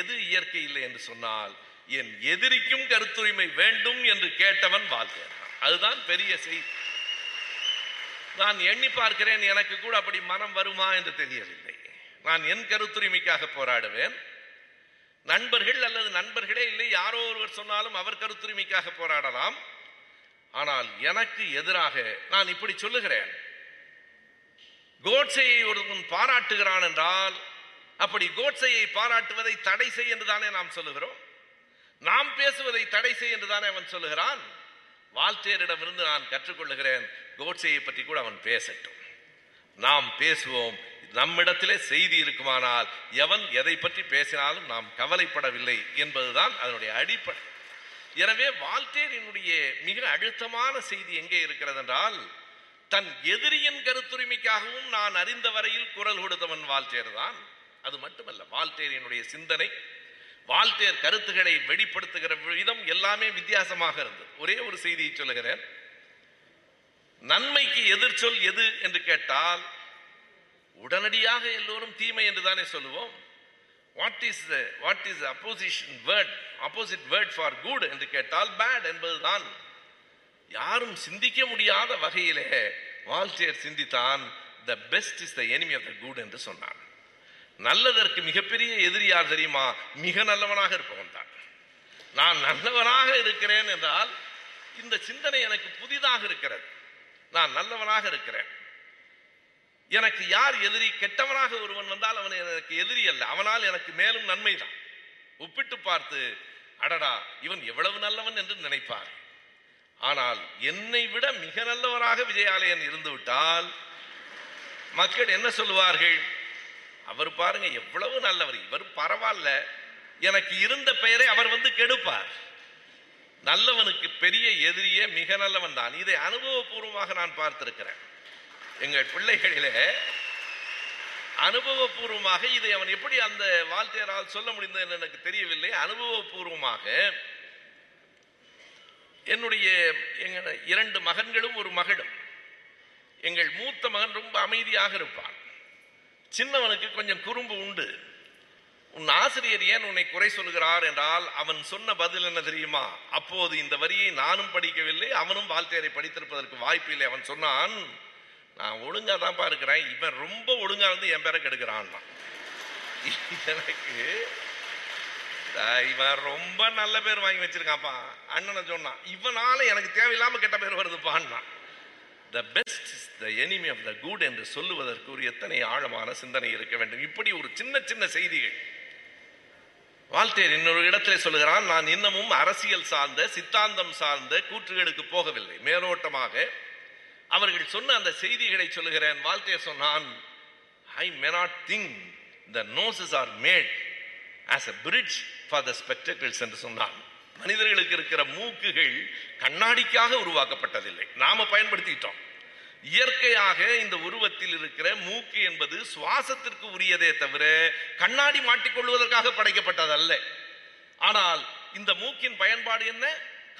எது இயற்கை இல்லை என்று சொன்னால், என் எதிரிக்கும் கருத்துரிமை வேண்டும் என்று கேட்டவன் வால்டேர். அதுதான் பெரிய செய்தி. நான் எண்ணி பார்க்கிறேன், எனக்கு கூட அப்படி மனம் வருமா என்று தெரியவில்லை. நான் என் கருத்துரிமைக்காக போராடுவேன். நண்பர்கள் அல்லது நண்பர்களே இல்லை, யாரோ ஒருவர் சொன்னாலும் அவர் கருத்துரிமைக்காக போராடலாம். ஆனால் எனக்கு எதிராக நான் இப்படி சொல்லுகிறேன், கோட்சையை ஒருவன் பாராட்டுகிறான் என்றால் அப்படி கோட்சையை பாராட்டுவதை தடை செய்ய என்றுதானே நாம் சொல்லுகிறோம், நாம் பேசுவதை தடை செய்ய என்றுதானே அவன் சொல்லுகிறான். வால்டேரிடமிருந்து நான் கற்றுக்கொள்ளுகிறேன், கோட்சையை பற்றி கூட அவன் பேசட்டும், நாம் பேசுவோம். நம்மிடத்திலே செய்தி இருக்குமானால் எவன் எதை பற்றி பேசினாலும் நாம் கவலைப்படவில்லை என்பதுதான் அதனுடைய அடிப்படை. எனவே வால்டேரினுடைய மிக அழுத்தமான செய்தி எங்கே இருக்கிறது என்றால், தன் எதிரியின் கருத்துரிமைக்காகவும் நான் அறிந்த வரையில் குரல் கொடுத்தவன் வால்டேர் தான். அது மட்டுமல்ல, வால்டேரினுடைய சிந்தனை, வால்டேர் கருத்துக்களை வெளிப்படுத்துகிற விதம் எல்லாமே வித்தியாசமாக இருந்தது. ஒரே ஒரு செய்தியை சொல்லுகிறேன். நன்மைக்கு எதிர்ச்சொல் எது என்று கேட்டால் உடனடியாக எல்லோரும் தீமை என்றுதானே சொல்லுவோம். What is the opposite word for good என்று கேட்டால் bad என்பதுதான். யாரும் சிந்திக்க முடியாத வகையிலே வால்டேர் சிந்தித்தான். The best is the enemy of the good என்று சொன்னார். நல்லதற்கு மிகப்பெரிய எதிரியார் தெரியுமா? மிக நல்லவனாக இருப்பவன் தான். நான் நல்லவனாக இருக்கிறேன் என்றால் இந்த சிந்தனை எனக்கு புதிதாக இருக்கிறது. நான் நல்லவனாக இருக்கிறேன், எனக்கு யார் எதிரி? கெட்டவனாக ஒருவன் வந்தால் அவன் எனக்கு எதிரி அல்ல, அவனால் எனக்கு மேலும் நன்மை தான். ஒப்பிட்டு பார்த்து அடடா இவன் எவ்வளவு நல்லவன் என்று நினைப்பார். ஆனால் என்னை விட மிக நல்லவராக விஜயாலயன் இருந்துவிட்டால் மக்கள் என்ன சொல்லுவார்கள்? அவர் பாருங்க எவ்வளவு நல்லவர், இவர் பரவாயில்ல, எனக்கு இருந்த பெயரை அவர் வந்து கெடுப்பார். நல்லவனுக்கு பெரிய எதிரியே மிக நல்லவன் தான். இதை அனுபவபூர்வமாக நான் பார்த்திருக்கிறேன். எங்கள் பிள்ளைகளிலே அனுபவபூர்வமாக இதை அவன் எப்படி அந்த வால்டேரால் சொல்ல முடிந்தது என்று எனக்கு தெரியவில்லை. அனுபவபூர்வமாக என்னுடைய 2 மகன்களும் ஒரு மகளும். எங்கள் மூத்த மகன் ரொம்ப அமைதியாக இருப்பான், சின்னவனுக்கு கொஞ்சம் குறும்பு உண்டு. உன் ஆசிரியர் ஏன் உன்னை குறை சொல்கிறார் என்றால் அவன் சொன்ன பதில் என்ன தெரியுமா? அப்போது இந்த வரியை நானும் படிக்கவில்லை, அவனும் வால்டேரை படித்திருப்பதற்கு வாய்ப்பு இல்லை. அவன் சொன்னான், நான் ஒழுங்கா தான்ப்பா இருக்கிறேன், இவன் ரொம்ப ஒழுங்கா வந்து என் பேரை கெடுக்கிறான். எனக்கு இவன் ரொம்ப நல்ல பேர் வாங்கி வச்சிருக்கான்ப்பா அண்ணனை சொன்னான், இவனால எனக்கு தேவையில்லாம கெட்ட பேர் வருதுப்பான்னா. The best is the enemy of the good என்று சொல்லுவதற்கு ஒரு எத்தனை ஆழமான சிந்தனை இருக்க வேண்டும். இப்படி ஒரு சின்ன சின்ன செய்திகள். வால்டேர் இன்னொரு இடத்திலே சொல்லுகிறான், நான் இன்னமும் அரசியல் சார்ந்த சித்தாந்தம் சார்ந்த கூற்றுகளுக்கு போகவில்லை, மேலோட்டமாக அவர்கள் சொன்ன அந்த செய்திகளை சொல்லுகிறேன். வால்டேர் சொன்னான், I may not think the noses are made as a bridge for the spectacles என்று சொன்னான். மனிதர்களுக்கு இருக்கிற மூக்குகள் கண்ணாடிக்காக உருவாக்கப்பட்டதில்லை, நாம பயன்படுத்திட்டோம். இயற்கையாக இந்த உருவத்தில் இருக்கிற மூக்கு என்பது சுவாசத்திற்கு உரியதே தவிர கண்ணாடி மாட்டிக்கொள்வதற்காக படைக்கப்பட்டதல்ல. ஆனால் இந்த மூக்கின் பயன்பாடு என்ன?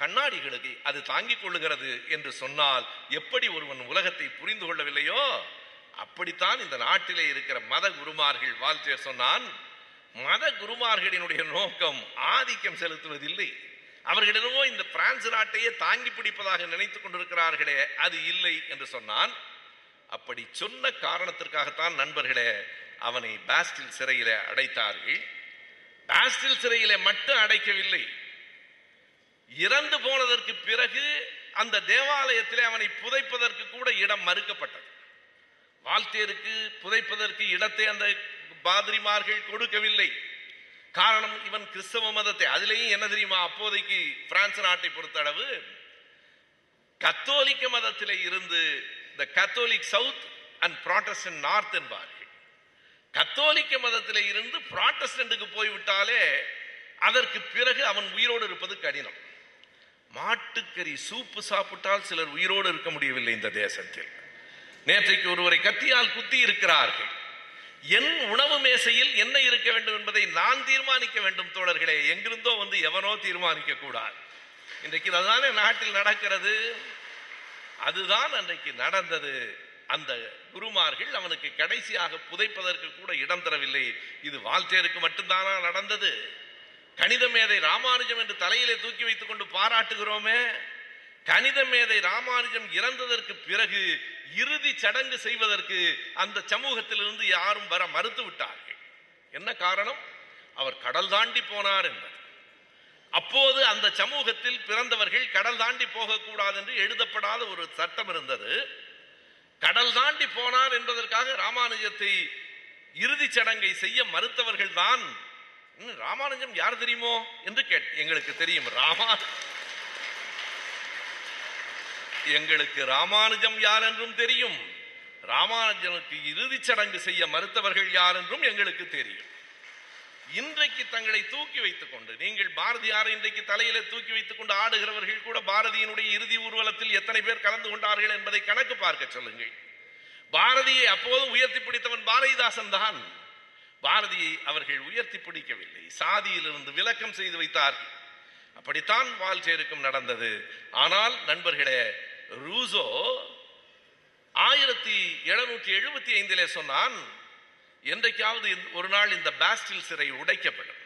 கண்ணாடிகளுக்கு அது தாங்கிக் கொள்ளுகிறது என்று சொன்னால் எப்படி ஒருவன் உலகத்தை புரிந்து கொள்ளவில்லையோ அப்படித்தான் இந்த நாட்டிலே இருக்கிற மத குருமார்கள். வால்டேர் சொன்னான், மத குருமார்களினுடைய நோக்கம் ஆதிக்கம் செலுத்துவதில்லை, அவர்களிடமோ இந்த பிரான்ஸ் நாட்டையே தாங்கி பிடிப்பதாக நினைத்துக் கொண்டிருக்கிறார்களே அது இல்லை என்று சொன்னான். அப்படி சொன்ன காரணத்திற்காகத்தான் நண்பர்களே அவனை பாஸ்டில் சிறையிலே அடைத்தார்கள். பாஸ்டில் சிறையிலே மட்டும் அடைக்கவில்லை, இறந்து போனதற்கு பிறகு அந்த தேவாலயத்திலே அவனை புதைப்பதற்கு கூட இடம் மறுக்கப்பட்டது. வால்டேருக்கு புதைப்பதற்கு இடத்தை அந்த பாதிரிமார்கள் கொடுக்கவில்லை. காரணம், இவன் கிறிஸ்தவ மதத்தை, அதிலேயும் என்ன தெரியுமா, அப்போதைக்கு பிரான்ஸ் நாட்டை பொறுத்தளவு கத்தோலிக்க மதத்திலே இருந்து the Catholic south and Protestant north என்பார்கள். கத்தோலிக்க மதத்திலே இருந்து புராட்டஸ்டன்ட்டுக்கு போய்விட்டாலே அதற்கு பிறகு அவன் உயிரோடு இருப்பது கடினம். மாட்டுக்கறி சூப்பு சாப்பிட்டால் சிலர் உயிரோடு இருக்க முடியவில்லை இந்த தேசத்தில். நேற்றைக்கு ஒருவரை கத்தியால் குத்தி இருக்கிறார்கள். என் உணவு மேசையில் என்ன இருக்க வேண்டும் என்பதை நான் தீர்மானிக்க வேண்டும் தோழர்களே, எங்கிருந்தோ வந்து எவனோ தீர்மானிக்க கூடாது. இன்றைக்கு அதுதானே நாட்டில் நடக்கிறது, அதுதான் அன்றைக்கு நடந்தது. அந்த குருமார்கள் அவனுக்கு கடைசியாக புதைப்பதற்கு கூட இடம் தரவில்லை. இது வால்டேருக்கு மட்டும்தானா நடந்தது? கணித மேதை ராமானுஜம் என்று தலையிலே தூக்கி வைத்துக் கொண்டு பாராட்டுகிறோமே, கணித மேதை ராமானுஜம் இறந்ததற்கு பிறகு இறுதி சடங்கு செய்வதற்கு அந்த சமூகத்திலிருந்து யாரும் வர மறுத்து விட்டார்கள். என்ன காரணம்? அவர் கடல் தாண்டி போனார் என்பது. அப்போது அந்த சமூகத்தில் பிறந்தவர்கள் கடல் தாண்டி போகக்கூடாது என்று எழுதப்படாத ஒரு சட்டம் இருந்தது. கடல் தாண்டி போனார் என்பதற்காக ராமானுஜத்தை இறுதி சடங்கை செய்ய மறுத்தவர்கள் தான். ராமானுஜம் யார் தெரியுமோ என்று எங்களுக்கு தெரியும். எங்களுக்கு ராமானுஜம் யார் என்றும் தெரியும், ராமானுஜனுக்கு இறுதிச் சடங்கு செய்ய மறுத்தவர்கள் யார் என்றும் எங்களுக்கு தெரியும். இன்றைக்கு தங்களை தூக்கி வைத்துக் கொண்டு, நீங்கள் பாரதியாரை இன்றைக்கு தலையில தூக்கி வைத்துக் கொண்டு ஆடுகிறவர்கள் கூட பாரதியினுடைய இறுதி ஊர்வலத்தில் எத்தனை பேர் கலந்து கொண்டார்கள் என்பதை கணக்கு பார்க்க சொல்லுங்கள். பாரதியை அப்போது உயர்த்தி பிடித்தவன் பாரதிதாசன் தான். பாரதியை அவர்கள் உயர்த்தி பிடிக்கவில்லை, சாதியிலிருந்து விலக்கம் செய்து வைத்தார்கள். அப்படித்தான் வால்டேருக்கும் நடந்தது. ஆனால் நண்பர்களே, ரூசோ 1775 சொன்னான், என்றைக்காவது ஒரு நாள் இந்த பாஸ்டில் சிறை உடைக்கப்படும்.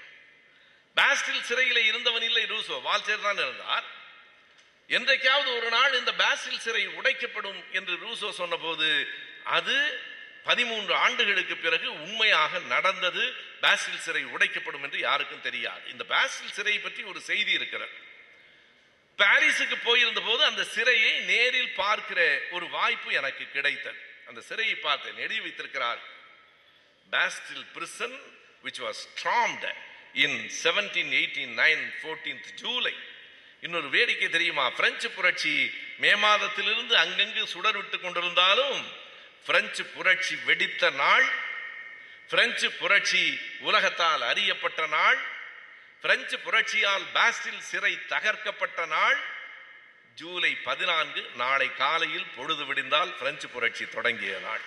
பாஸ்டில் சிறையிலே இருந்தவன் இல்லை ரூசோ, வால்டேர் தான் இருந்தார். என்றைக்காவது ஒரு நாள் இந்த பாஸ்டில் சிறை உடைக்கப்படும் என்று ரூசோ சொன்னபோது அது 13 ஆண்டுகளுக்கு பிறகு உண்மையாக நடந்தது. பாஸ்டில் சிறை உடைக்கப்படும் என்று யாருக்கும் தெரியாது. இந்த பாஸ்டில் சிறையை பற்றி ஒரு செய்தி இருக்கிறது. பாரிஸுக்கு போயிருந்த போது அந்த சிறையை நேரில் பார்க்கிற ஒரு வாய்ப்பு எனக்கு கிடைத்தது. அந்த சிறையை பார்த்தேன். எழுதி வைத்திருக்கிறார், Bastille Prison, which was stormed in 1789, 14th July. இன்னொரு வேடிக்கை தெரியுமா? பிரெஞ்சு புரட்சி மே மாதத்திலிருந்து அங்கங்கு சுடர் விட்டு கொண்டிருந்தாலும் பிரெஞ்சு புரட்சி வெடித்த நாள், பிரெஞ்சு புரட்சி உலகத்தால் அறியப்பட்ட நாள், பிரெஞ்சு புரட்சியால் பாஸ்டில் சிறை தகர்க்கப்பட்ட நாள் ஜூலை 14. நாளை காலையில் பொழுது விடிந்தால் பிரெஞ்சு புரட்சி தொடங்கிய நாள்.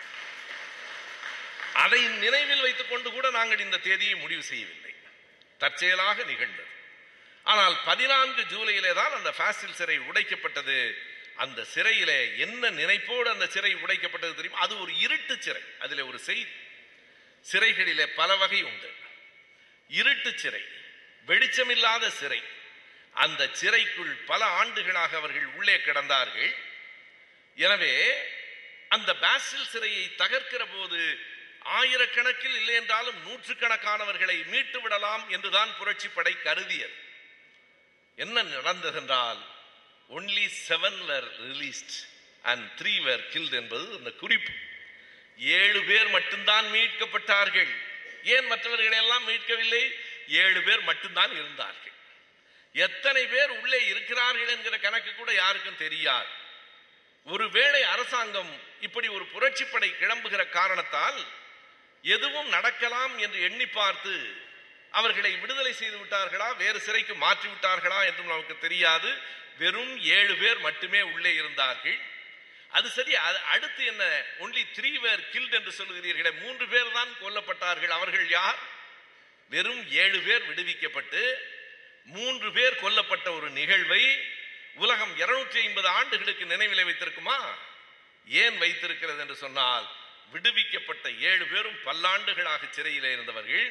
அதை நினைவில் வைத்துக் கொண்டு கூட நாங்கள் இந்த தேதியை முடிவு செய்யவில்லை, தற்செயலாக நிகழ்ந்தது. ஆனால் 14 ஜூலையிலே தான் அந்த பாஸ்டில் சிறை உடைக்கப்பட்டது. அந்த சிறையிலே என்ன நினைப்போடு அந்த சிறை உடைக்கப்பட்டது தெரியும். அது ஒரு இருட்டு சிறை. அதில் ஒரு செய்தி, சிறைகளிலே பல வகை உண்டு. இருட்டு சிறை, வெளிச்சமில்லாத சிறை. அந்த சிறைக்குள் பல ஆண்டுகளாக அவர்கள் உள்ளே கிடந்தார்கள். எனவே அந்த பாஸ்டில் சிறையை தகர்க்கிற போது ஆயிரக்கணக்கில் இல்லை என்றாலும் 100 கணக்கானவர்களை மீட்டு விடலாம் என்றுதான் புரட்சி படை கருதியது. என்ன நடந்தது என்றால், only 7 were released and 3 were killed என்பது அந்த குறிப்பு. 7 பேர் மட்டும்தான் மீட்கப்பட்டார்கள். ஏன் மற்றவர்களை எல்லாம் மீட்கவில்லை? 7 பேர் மட்டும்தான் இருந்தார்கள். எத்தனை பேர் உள்ளே இருக்கிறார்கள் என்கிற கணக்கு கூட யாருக்கும் தெரியாது. ஒருவேளை அரசாங்கம் இப்படி ஒரு புரட்சி படை கிளம்புகிற காரணத்தால் எதுவும் நடக்கலாம் என்று எண்ணி பார்த்து அவர்களை விடுதலை செய்து விட்டார்களா, வேறு சிறைக்கு மாற்றி விட்டார்களா என்றும் நமக்கு தெரியாது. வெறும் 7 பேர் மட்டுமே உள்ளே இருந்தார்கள். அது சரி. அடுத்து என்ன? only 3 were killed என்று சொல்லுகிறீர்களே, 3 பேர் தான் கொல்லப்பட்டார்கள். அவர்கள் யார்? வெறும் 7 பேர் விடுவிக்கப்பட்டு 3 பேர் கொல்லப்பட்ட ஒரு நிகழ்வை உலகம் 250 ஆண்டுகளுக்கு நினைவிலை வைத்திருக்குமா? ஏன் வைத்திருக்கிறது என்று சொன்னால், விடுவிக்கப்பட்ட 7 பேரும் பல்லாண்டுகளாக சிறையிலே இருந்தவர்கள்,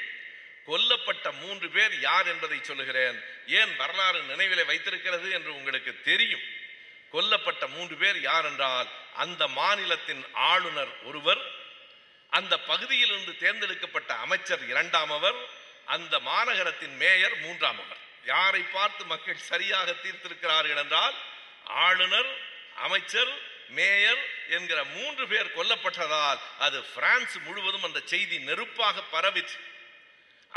கொல்லப்பட்ட 3 பேர் யார் என்பதை சொல்லுகிறேன். ஏன் வரலாறு நினைவிலே வைத்திருக்கிறது என்று உங்களுக்கு தெரியும். கொல்லப்பட்ட 3 பேர் யார் என்றால், அந்த மாநிலத்தின் ஆளுநர் ஒருவர், அந்த பகுதியிலிருந்து தேர்ந்தெடுக்கப்பட்ட அமைச்சர் 2ஆம் அவர், அந்த மாநகரத்தின் மேயர் 3ஆம் அவர். யாரை பார்த்து மக்கள் சரியாக தீர்த்திருக்கிறார்கள் என்றால், ஆளுநர், அமைச்சர், மேயர் என்கிற 3 பேர் கொல்லப்பட்டதால் அது பிரான்ஸ் முழுவதும் அந்த செய்தி நெருப்பாக பரவிற்று.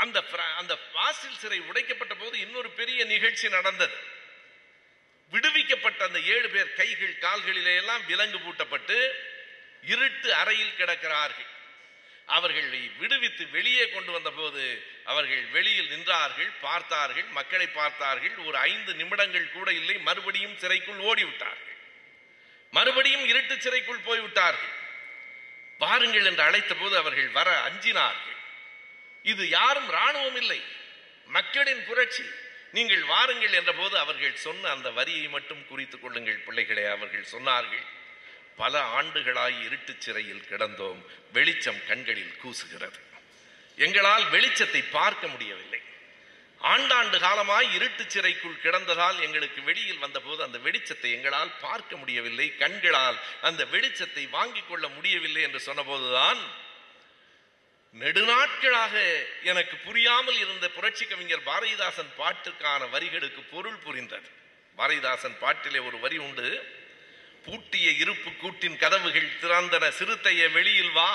அந்த பாஸ்டில் சிறை உடைக்கப்பட்ட போது இன்னொரு பெரிய நிகழ்ச்சி நடந்தது. விடுவிக்கப்பட்ட அந்த 7 பேர் கைகள் கால்களிலே எல்லாம் விலங்கு பூட்டப்பட்டு இருட்டு அறையில் கிடக்கிறார்கள். அவர்களை விடுவித்து வெளியே கொண்டு வந்த போது அவர்கள் வெளியில் நின்றார்கள், பார்த்தார்கள், மக்களை பார்த்தார்கள். ஒரு 5 நிமிடங்கள் கூட இல்லை, மறுபடியும் சிறைக்குள் ஓடிவிட்டார்கள். மறுபடியும் இருட்டு சிறைக்குள் போய்விட்டார்கள். பாருங்கள் என்று அழைத்த போது அவர்கள் வர அஞ்சினார்கள். இது யாரும் இராணுவம் இல்லை, மக்களின் புரட்சி, நீங்கள் வாருங்கள் என்ற போது அவர்கள் சொன்ன அந்த வரியை மட்டும் குறித்துக் கொள்ளுங்கள் பிள்ளைகளே. அவர்கள் சொன்னார்கள், பல ஆண்டுகளாய் இருட்டு சிறையில் கிடந்தோம், வெளிச்சம் கண்களில் கூசுகிறது, எங்களால் வெளிச்சத்தை பார்க்க முடியவில்லை. ஆண்டாண்டு காலமாய் இருட்டு சிறைக்குள் கிடந்ததால் எங்களுக்கு வெளியில் வந்தபோது அந்த வெளிச்சத்தை எங்களால் பார்க்க முடியவில்லை, கண்களால் அந்த வெளிச்சத்தை வாங்கிக் கொள்ள முடியவில்லை என்று சொன்னபோதுதான், நெடுநாட்களாக எனக்கு புரியாமல் இருந்த புரட்சி கவிஞர் பாரதிதாசன் பாட்டுக்கான வரிகளுக்கு பொருள் புரிந்தது. பாரதிதாசன் பாட்டிலே ஒரு வரி உண்டு, பூட்டிய இருப்பு கூட்டின் கதவுகள் திறந்தன, சிறுத்தைய வெளியில் வா.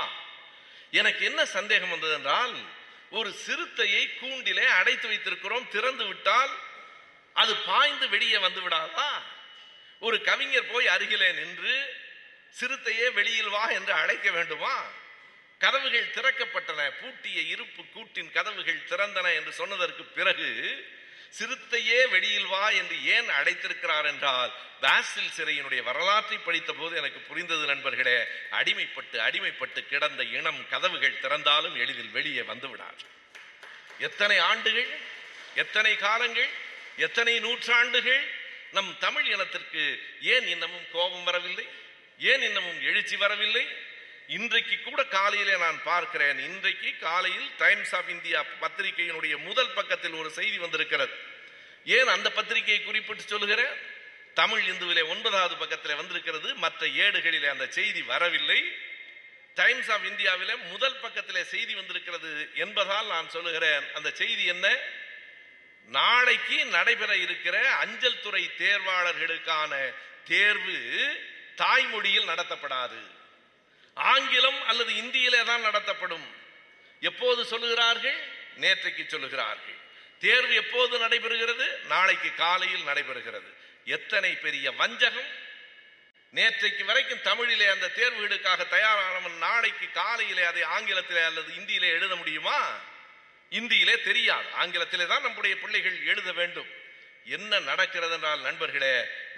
எனக்கு என்ன சந்தேகம் வந்தது என்றால், ஒரு சிறுத்தையை கூண்டிலே அடைத்து வைத்திருக்கிறோம், திறந்து விட்டால் அது பாய்ந்து வெளியே வந்து விடாதா? ஒரு கவிஞர் போய் அருகிலே நின்று சிறுத்தையே வெளியில் வா என்று அழைக்க வேண்டுமா? கதவுகள் திறக்கப்பட்டன, பூட்டிய இருப்பு கூட்டின் கதவுகள் திறந்தன என்று சொன்னதற்கு பிறகு சிறுத்தையே வெளியில் வா என்று ஏன் அழைத்திருக்கிறார் என்றால், பாஸ்டில் சிறையினுடைய வரலாற்றை படித்த போது எனக்கு புரிந்தது நண்பர்களே, அடிமைப்பட்டு கிடந்த இனம் கதவுகள் திறந்தாலும் எளிதில் வெளியே வந்துவிடாது. எத்தனை ஆண்டுகள், எத்தனை காலங்கள், எத்தனை நூற்றாண்டுகள் நம் தமிழ் இனத்திற்கு ஏன் இன்னமும் கோபம் வரவில்லை, ஏன் இன்னமும் எழுச்சி வரவில்லை? இன்றைக்கு கூட காலையிலே நான் பார்க்கிறேன், இன்றைக்கு காலையில் டைம்ஸ் ஆஃப் இந்தியா பத்திரிகையினுடைய முதல் பக்கத்தில் ஒரு செய்தி வந்திருக்கிறது. ஏன் அந்த பத்திரிகையை குறிப்பிட்டு சொல்கிறேன்? தமிழ் இந்துவிலே 9வது பக்கத்தில் வந்திருக்கிறது, மற்ற ஏடுகளிலே அந்த செய்தி வரவில்லை. டைம்ஸ் ஆஃப் இந்தியாவிலே முதல் பக்கத்திலே செய்தி வந்திருக்கிறது என்பதால் நான் சொல்லுகிறேன். அந்த செய்தி என்ன? நாளைக்கு நடைபெற இருக்கிற அஞ்சல் துறை தேர்வாளர்களுக்கான தேர்வு தாய்மொழியில் நடத்தப்படாது, ஆங்கிலம் அல்லது இந்தியிலே தான் நடத்தப்படும். எப்போது சொல்லுகிறார்கள்? நேற்றைக்கு சொல்லுகிறார்கள். தேர்வு எப்போது நடைபெறுகிறது? நாளைக்கு காலையில் நடைபெறுகிறது. எத்தனை பெரிய வஞ்சகம்! நேற்றைக்கு வரைக்கும் தமிழிலே அந்த தேர்வுகளுக்காக தயாரானவன் நாளைக்கு காலையிலே அதை ஆங்கிலத்திலே அல்லது இந்தியிலே எழுத முடியுமா? இந்தியிலே தெரியாது, ஆங்கிலத்திலே தான் நம்முடைய பிள்ளைகள் எழுத வேண்டும். என்ன நடக்கிறது என்றால் நண்பர்களே,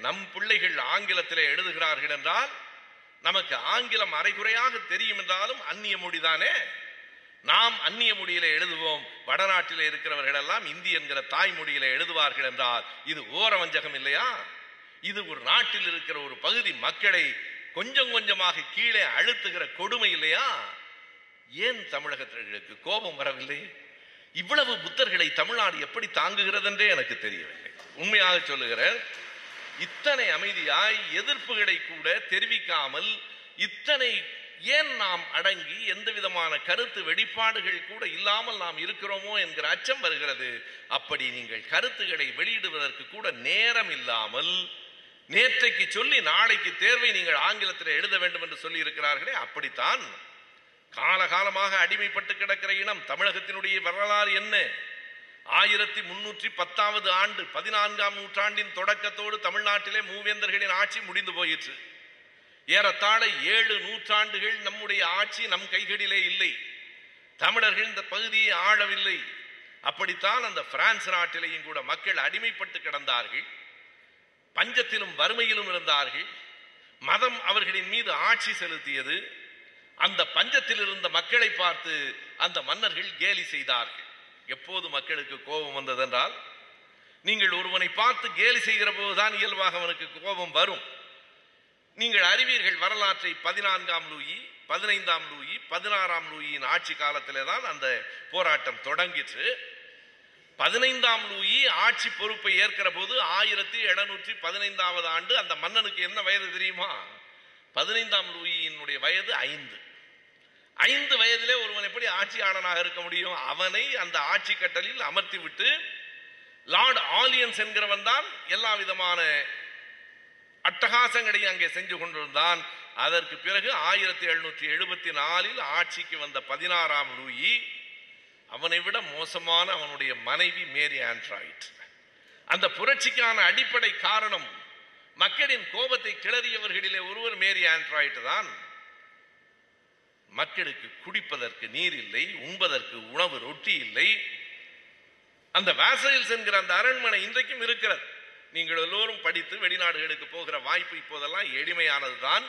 நம் பிள்ளைகள் ஆங்கிலத்திலே எழுதுகிறார்கள் என்றால், நமக்கு ஆங்கிலம் அரைகுறையாக தெரியும் என்றாலும் அந்நிய மொழிதானே, நாம் அந்நிய மொழியிலே எழுதுவோம், வடநாட்டிலே இருக்கிறவர்கள் எல்லாம் இந்தி என்கிற தாய்மொழியிலே எழுதுவார்கள் என்றால் இது ஓரவஞ்சகம் இல்லையா? இது ஒரு நாட்டில் இருக்கிற ஒரு பகுதி மக்களை கொஞ்சம் கொஞ்சமாக கீழே அழுத்துகிற கொடுமை இல்லையா? ஏன் தமிழகத்திற்கு கோபம் வரவில்லை? இவ்வளவு புத்தர்களை தமிழ்நாடு எப்படி தாங்குகிறது என்றே எனக்கு தெரியவில்லை, உண்மையாக சொல்லுகிறேன். இத்தனை அமைதியாய் எதிர்ப்புகளை கூட தெரிவிக்காமல், இத்தனை ஏன் நாம் அடங்கி எந்த விதமான கருத்து வெளிப்பாடுகள் கூட இல்லாமல் நாம் இருக்கிறோமோ என்கிற அச்சம் வருகிறது. அப்படி நீங்கள் கருத்துக்களை வெளியிடுவதற்கு கூட நேரம் இல்லாமல், நேற்றைக்கு சொல்லி நாளைக்கு தேர்வை நீங்கள் ஆங்கிலத்தில் எழுத வேண்டும் என்று சொல்லி இருக்கிறார்களே, அப்படித்தான் காலகாலமாக அடிமைப்பட்டு கிடக்கிற இனம். தமிழகத்தினுடைய வரலாறு என்ன? 1310 ஆண்டு, 14ஆம் நூற்றாண்டின் தொடக்கத்தோடு தமிழ்நாட்டிலே மூவேந்தர்களின் ஆட்சி முடிந்து போயிற்று. ஏறத்தாழ 7 நூற்றாண்டுகள் நம்முடைய ஆட்சி நம் கைகளிலே இல்லை, தமிழர்கள் இந்த பகுதியை ஆளவில்லை. அப்படித்தான் அந்த பிரான்ஸ் நாட்டிலேயும் கூட மக்கள் அடிமைப்பட்டு கிடந்தார்கள், பஞ்சத்திலும் வறுமையிலும் இருந்தார்கள். மதம் அவர்களின் மீது ஆட்சி செலுத்தியது. அந்த பஞ்சத்தில் இருந்த மக்களை பார்த்து அந்த மன்னர்கள் கேலி செய்தார்கள். எப்போது மக்களுக்கு கோபம் வந்ததென்றால், நீங்கள் ஒருவனை பார்த்து கேலி செய்கிற போதுதான் இயல்பாக அவனுக்கு கோபம் வரும். நீங்கள் அறிவீர்கள் வரலாற்றை, 14ஆம் லூயி, 15ஆம் லூயி, 16ஆம் லூயின் ஆட்சி காலத்திலே தான் அந்த போராட்டம் தொடங்கிற்று. 15ஆம் லூயி ஆட்சி பொறுப்பை ஏற்கிற போது 1715 ஆண்டு அந்த மன்னனுக்கு என்ன வயது தெரியுமா? 15ஆம் லூயினுடைய வயது 5 வயதிலே ஒருவன் எப்படி ஆட்சியாளனாக இருக்க முடியும்? அவனை அந்த ஆட்சி கட்டலில் அமர்த்தி விட்டு லார்ட் ஆலியன்ஸ் என்கிறவன் தான் எல்லா விதமான அட்டகாசங்களையும் அங்கே செஞ்சு கொண்டிருந்தான். அதற்கு பிறகு 1774 ஆட்சிக்கு வந்த 16ஆம் லூயி, அவனை விட மோசமான அவனுடைய மனைவி மேரி ஆண்ட்ராய்ட். அந்த புரட்சிக்கான அடிப்படை காரணம், மக்களின் கோபத்தை கிளறியவர்களிலே ஒருவர் மேரி ஆண்ட்ராய்ட் தான். மக்களுக்கு குடிப்பதற்கு நீர் இல்லை, உண்பதற்கு உணவு ரொட்டி இல்லை. அந்த வாசல்ஸ் என்கிற அந்த அரண்மனை இன்றைக்கும் இருக்கிறது. நீங்கள் எல்லோரும் படித்து வெளிநாடுகளுக்கு போகிற வாய்ப்பு இப்போதெல்லாம் எளிமையானது தான்.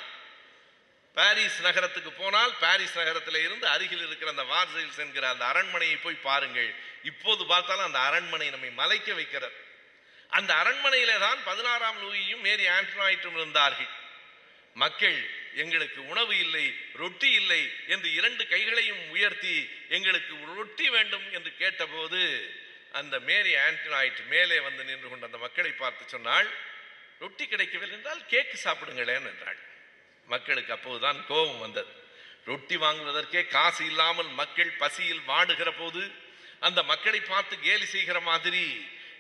பாரிஸ் நகரத்துக்கு போனால் பாரிஸ் நகரத்தில் இருந்து அருகில் இருக்கிற அந்த வாசல்ஸ் என்கிற அந்த அரண்மனையை போய் பாருங்கள். இப்போது பார்த்தாலும் அந்த அரண்மனை நம்மை மலைக்க வைக்கிறது. அந்த அரண்மனையிலே தான் 16ஆம் லூயியும் மேரி ஆண்டனாய்டும் இருந்தார்கள். மக்கள் எங்களுக்கு உணவு இல்லை, ரொட்டி இல்லை என்று 2 கைகளையும் உயர்த்தி எங்களுக்கு ரொட்டி வேண்டும் என்று கேட்டபோது அந்த மேரி ஆண்டனாய்ட் மேலே வந்து நின்று கொண்டு அந்த மக்களை பார்த்து சொன்னாள், ரொட்டி கிடைக்கவில்லை என்றால் கேக்கு சாப்பிடுங்களேன் என்றாள். மக்களுக்கு அப்போதுதான் கோபம் வந்தது. ரொட்டி வாங்குவதற்கே காசு இல்லாமல் மக்கள் பசியில் வாடுகிற போது அந்த மக்களை பார்த்து கேலி செய்கிற மாதிரி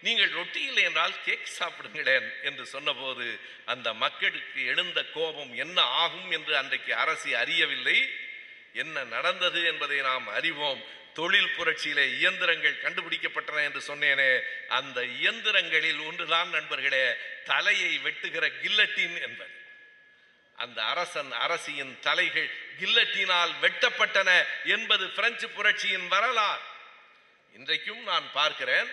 நீங்கள் ரொட்டி இல்லை என்றால் கேக் சாப்பிடுங்களேன் என்று சொன்னபோது அந்த மக்களுக்கு எழுந்த கோபம் என்ன ஆகும் என்று அன்றைக்கு அரசு அறியவில்லை. என்ன நடந்தது என்பதை நாம் அறிவோம். தொழில் புரட்சியிலே இயந்திரங்கள் கண்டுபிடிக்கப்பட்டன என்று சொன்னேனே, அந்த இயந்திரங்களில் ஒன்றுதான் நண்பர்களே தலையை வெட்டுகிற கில்லட்டின் என்பது. அந்த அரசன் அரசியின் தலைகள் கில்லட்டினால் வெட்டப்பட்டன என்பது பிரெஞ்சு புரட்சியின் வரலாறு. இன்றைக்கும் நான் பார்க்கிறேன்,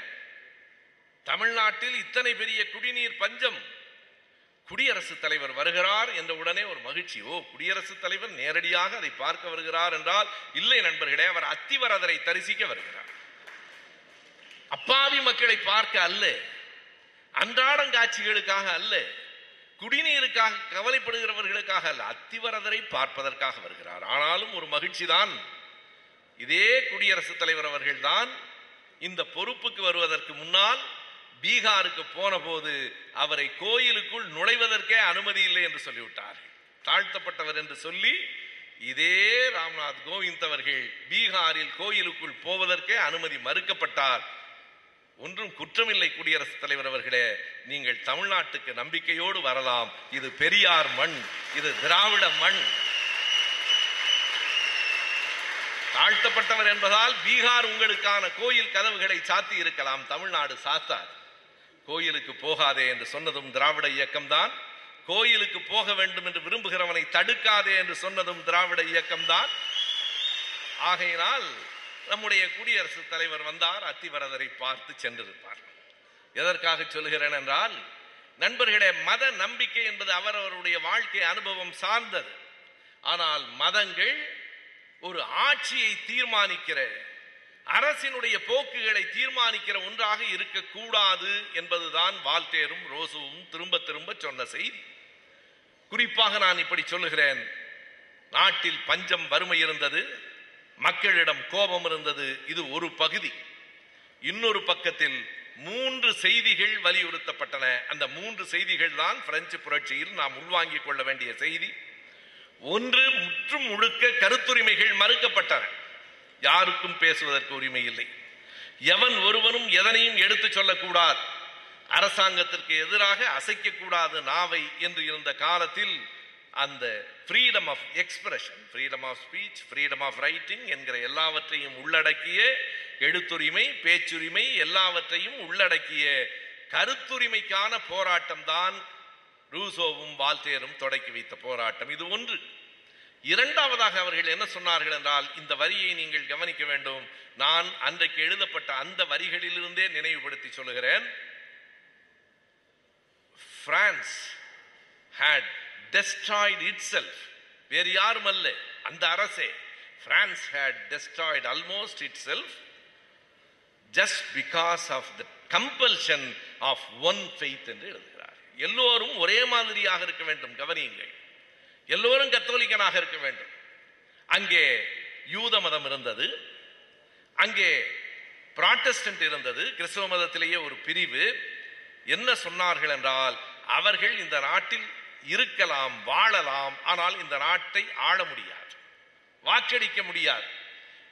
தமிழ்நாட்டில் இத்தனை பெரிய குடிநீர் பஞ்சம். குடியரசுத் தலைவர் வருகிறார் என்ற உடனே ஒரு மகிழ்ச்சி. ஓ, குடியரசுத் தலைவர் நேரடியாக அதை பார்க்க வருகிறார் என்றால், இல்லை நண்பர்களே, அவர் அத்திவரதரை தரிசிக்க வருகிறார். அப்பாவி மக்களை பார்க்க அல்ல, அன்றாடங்காட்சிகளுக்காக அல்ல, குடிநீருக்காக கவலைப்படுகிறவர்களுக்காக அல்ல, அத்திவரதரை பார்ப்பதற்காக வருகிறார். ஆனாலும் ஒரு மகிழ்ச்சி தான். இதே குடியரசுத் தலைவர் அவர்கள் தான் இந்த பொறுப்புக்கு வருவதற்கு முன்னால் பீகாருக்கு போன போது அவரை கோயிலுக்குள் நுழைவதற்கே அனுமதி இல்லை என்று சொல்லிவிட்டார்கள். தாழ்த்தப்பட்டவர் என்று சொல்லி இதே ராம்நாத் கோவிந்த் அவர்கள் பீகாரில் கோயிலுக்குள் போவதற்கே அனுமதி மறுக்கப்பட்டார். ஒன்றும் குற்றமில்லை குடியரசுத் தலைவர் அவர்களே, நீங்கள் தமிழ்நாட்டுக்கு நம்பிக்கையோடு வரலாம். இது பெரியார் மண், இது திராவிட மண். தாழ்த்தப்பட்டவர் என்பதால் பீகார் உங்களுக்கான கோயில் கதவுகளை சாத்தி இருக்கலாம், தமிழ்நாடு சாத்தாது. கோயிலுக்கு போகாதே என்று சொன்னதும் திராவிட இயக்கம்தான். கோயிலுக்கு போக வேண்டும் என்று விரும்புகிறவனை தடுக்காதே என்று சொன்னதும் திராவிட இயக்கம்தான். ஆகையினால் நம்முடைய குடியரசுத் தலைவர் வந்தார், அத்திவரதரை பார்த்து சென்றிருப்பார். எதற்காக சொல்கிறேன் என்றால், நண்பர்களே, மத நம்பிக்கை என்பது அவரவருடைய வாழ்க்கை அனுபவம் சார்ந்தது. ஆனால் மதங்கள் ஒரு ஆட்சியை தீர்மானிக்கிற, அரசினுடைய போக்குகளை தீர்மானிக்கிற ஒன்றாக இருக்கக்கூடாது என்பதுதான் வால்டேரும் ரோசுவும் திரும்ப திரும்ப சொன்ன செய்தி. குறிப்பாக நான் இப்படி சொல்லுகிறேன், நாட்டில் பஞ்சம், வறுமை இருந்தது, மக்களிடம் கோபம் இருந்தது. இது ஒரு பகுதி. இன்னொரு பக்கத்தில் 3 செய்திகள் வலியுறுத்தப்பட்டன. அந்த 3 செய்திகள் தான் பிரெஞ்சு புரட்சியில் நாம் உள்வாங்கிக் கொள்ள வேண்டிய செய்தி. ஒன்று, முற்றும் முழுக்க கருத்துரிமைகள் மறுக்கப்பட்டன. யாருக்கும் பேசுவதற்கு உரிமை இல்லை, எவன் ஒருவனும் எதனையும் எடுத்து சொல்லக்கூடாது, அரசாங்கத்திற்கு எதிராக அசைக்கக்கூடாது நாவை என்று இருந்த காலத்தில் அந்த freedom of expression, freedom of speech, freedom of writing என்கிற எல்லாவற்றையும் உள்ளடக்கிய எழுத்துரிமை, பேச்சுரிமை எல்லாவற்றையும் உள்ளடக்கிய கருத்துரிமைக்கான போராட்டம் தான் ரூசோவும் வால்டேரும் தொடக்கி வைத்த போராட்டம். இது ஒன்று. இரண்டாவதாக அவர்கள் என்ன சொன்னார்கள் என்றால், இந்த வரியை நீங்கள் கவனிக்க வேண்டும். நான் அன்றைக்கு எழுதப்பட்ட அந்த வரிகளிலிருந்தே நினைவுபடுத்தி சொல்லுகிறேன். France had destroyed itself. வேறு யாரும் அல்ல, அந்த அரசே. France had destroyed almost itself just because of the compulsion of one faith என்று எழுதுகிறார். எல்லோரும் ஒரே மாதிரியாக இருக்க வேண்டும். கவனியுங்கள், எல்லோரும் கத்தோலிக்கனாக இருக்க வேண்டும். அங்கே யூத மதம் இருந்தது, அங்கே புராட்டஸ்டன்ட் இருந்தது, கிறிஸ்தவ மதத்திலேயே ஒரு பிரிவு. என்ன சொன்னார்கள் என்றால், அவர்கள் இந்த நாட்டில் இருக்கலாம், வாழலாம், ஆனால் இந்த நாட்டை ஆள முடியாது, வாக்களிக்க முடியாது.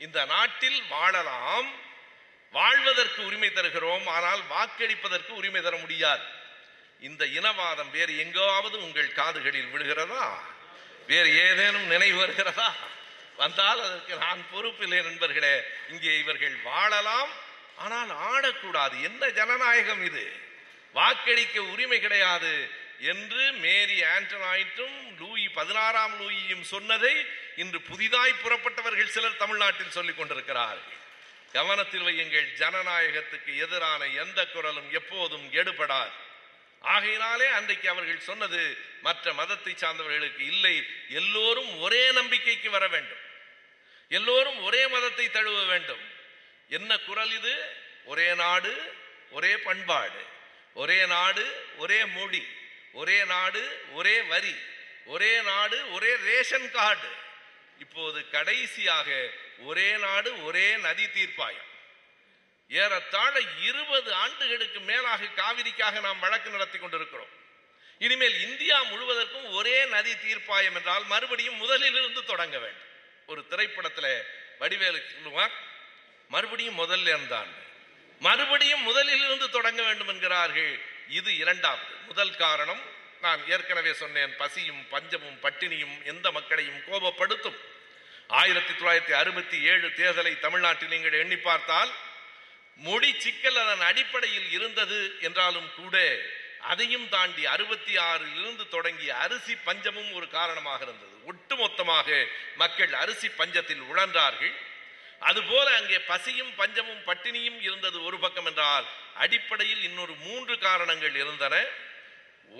இந்த நாட்டில் வாழலாம், வாழ்வதற்கு உரிமை தருகிறோம், ஆனால் வாக்களிப்பதற்கு உரிமை தர முடியாது. இந்த இனவாதம் வேறு எங்காவது உங்கள் காதுகளில் விழுகிறதா? வேறு ஏதேனும் நினைவு வருகிறதா? வந்தால் அதற்கு நான் பொறுப்பில்லை நண்பர்களே. இங்கே இவர்கள் வாழலாம் ஆனால் ஆடக்கூடாது. என்ன ஜனநாயகம் இது? வாக்களிக்க உரிமை கிடையாது என்று மேரி ஆண்டனாய்டும் லூயி 16ஆம் லூயியும் சொன்னதை இன்று புதிதாய் புறப்பட்டவர்கள் சிலர் தமிழ்நாட்டில் சொல்லிக் கொண்டிருக்கிறார்கள். கவனத்தில் வையுங்கள், ஜனநாயகத்துக்கு எதிரான எந்த குரலும் எப்போதும் எடுபடாது. ஆகையினாலே அன்றைக்கு அவர்கள் சொன்னது மற்ற மதத்தை சார்ந்தவர்களுக்கு இல்லை, எல்லோரும் ஒரே நம்பிக்கைக்கு வர வேண்டும், எல்லோரும் ஒரே மதத்தை தழுவ வேண்டும். என்ன குரல் இது? ஒரே நாடு, ஒரே பண்பாடு, ஒரே நாடு, ஒரே மொழி, ஒரே நாடு, ஒரே வரி, ஒரே நாடு, ஒரே ரேஷன் கார்டு. இப்போது கடைசியாக ஒரே நாடு, ஒரே நதி தீர்ப்பாயம். ஏறத்தாழ 20 ஆண்டுகளுக்கு மேலாக காவிரிக்காக நாம் வழக்கு நடத்தி கொண்டிருக்கிறோம். இனிமேல் இந்தியா முழுவதற்கும் ஒரே நதி தீர்ப்பாயம் என்றால் மறுபடியும் முதலிலிருந்து தொடங்க வேண்டும். ஒரு திரைப்படத்தில் வடிவேலு சொல்லுவார், மறுபடியும் முதல்ல இருந்தான், மறுபடியும் முதலிலிருந்து தொடங்க வேண்டும் என்கிறார்கள். இது இரண்டாவது. முதல் காரணம் நான் ஏற்கனவே சொன்னேன், பசியும் பஞ்சமும் பட்டினியும் எந்த மக்களையும் கோபப்படுத்தும். 1967 தேர்தலை தமிழ்நாட்டில் நீங்கள் எண்ணி பார்த்தால், மொழி சிக்கல் அதன் அடிப்படையில் இருந்தது என்றாலும் கூட அதையும் தாண்டி 66லிருந்து தொடங்கிய அரிசி பஞ்சமும் ஒரு காரணமாக இருந்தது. ஒட்டுமொத்தமாக மக்கள் அரிசி பஞ்சத்தில் உழன்றார்கள். அதுபோல அங்கே பசியும் பஞ்சமும் பட்டினியும் இருந்தது ஒரு பக்கம் என்றால், அடிப்படையில் இன்னொரு 3 காரணங்கள் இருந்தன.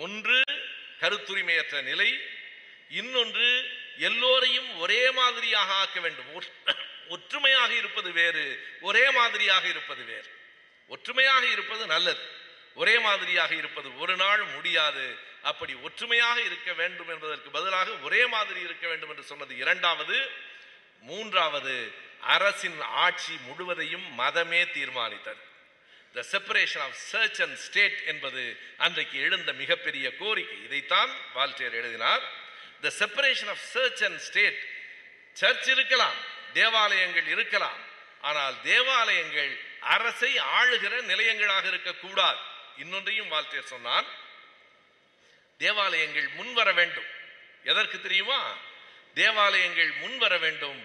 ஒன்று கருத்துரிமையற்ற நிலை, இன்னொன்று எல்லோரையும் ஒரே மாதிரியாக ஆக்க வேண்டும். ஒற்றுமையாக இருப்பது வேறு, ஒரே மாதிரியாக இருப்பது வேறு. ஒற்றுமையாக இருப்பது நல்லது, ஒரே மாதிரியாக இருப்பது ஒரு நாள் முடியாது. அப்படி ஒற்றுமையாக இருக்க வேண்டும் என்பதற்கு பதிலாக ஒரே மாதிரி இருக்க வேண்டும் என்று சொன்னது 2வது. 3வது, அரசின் ஆட்சி முழுவதையும் மதமே தீர்மானித்தது. The separation of church and state என்பது அன்றைக்கு எழுந்த மிகப்பெரிய கோரிக்கை. இதைத்தான் வால்டேர் எழுதினார். The separation of church and state. Church இருக்கலாம், தேவாலயங்கள் இருக்கலாம், ஆனால் தேவாலயங்கள் அரசை ஆளுகிற நிலையங்களாக இருக்கக்கூடாது. இன்னொன்றையும் வால்டேர் சொன்னார், தேவாலயங்கள் முன்வர வேண்டும். எதற்கு தெரியுமா? தேவாலயங்கள் முன்வர வேண்டும்,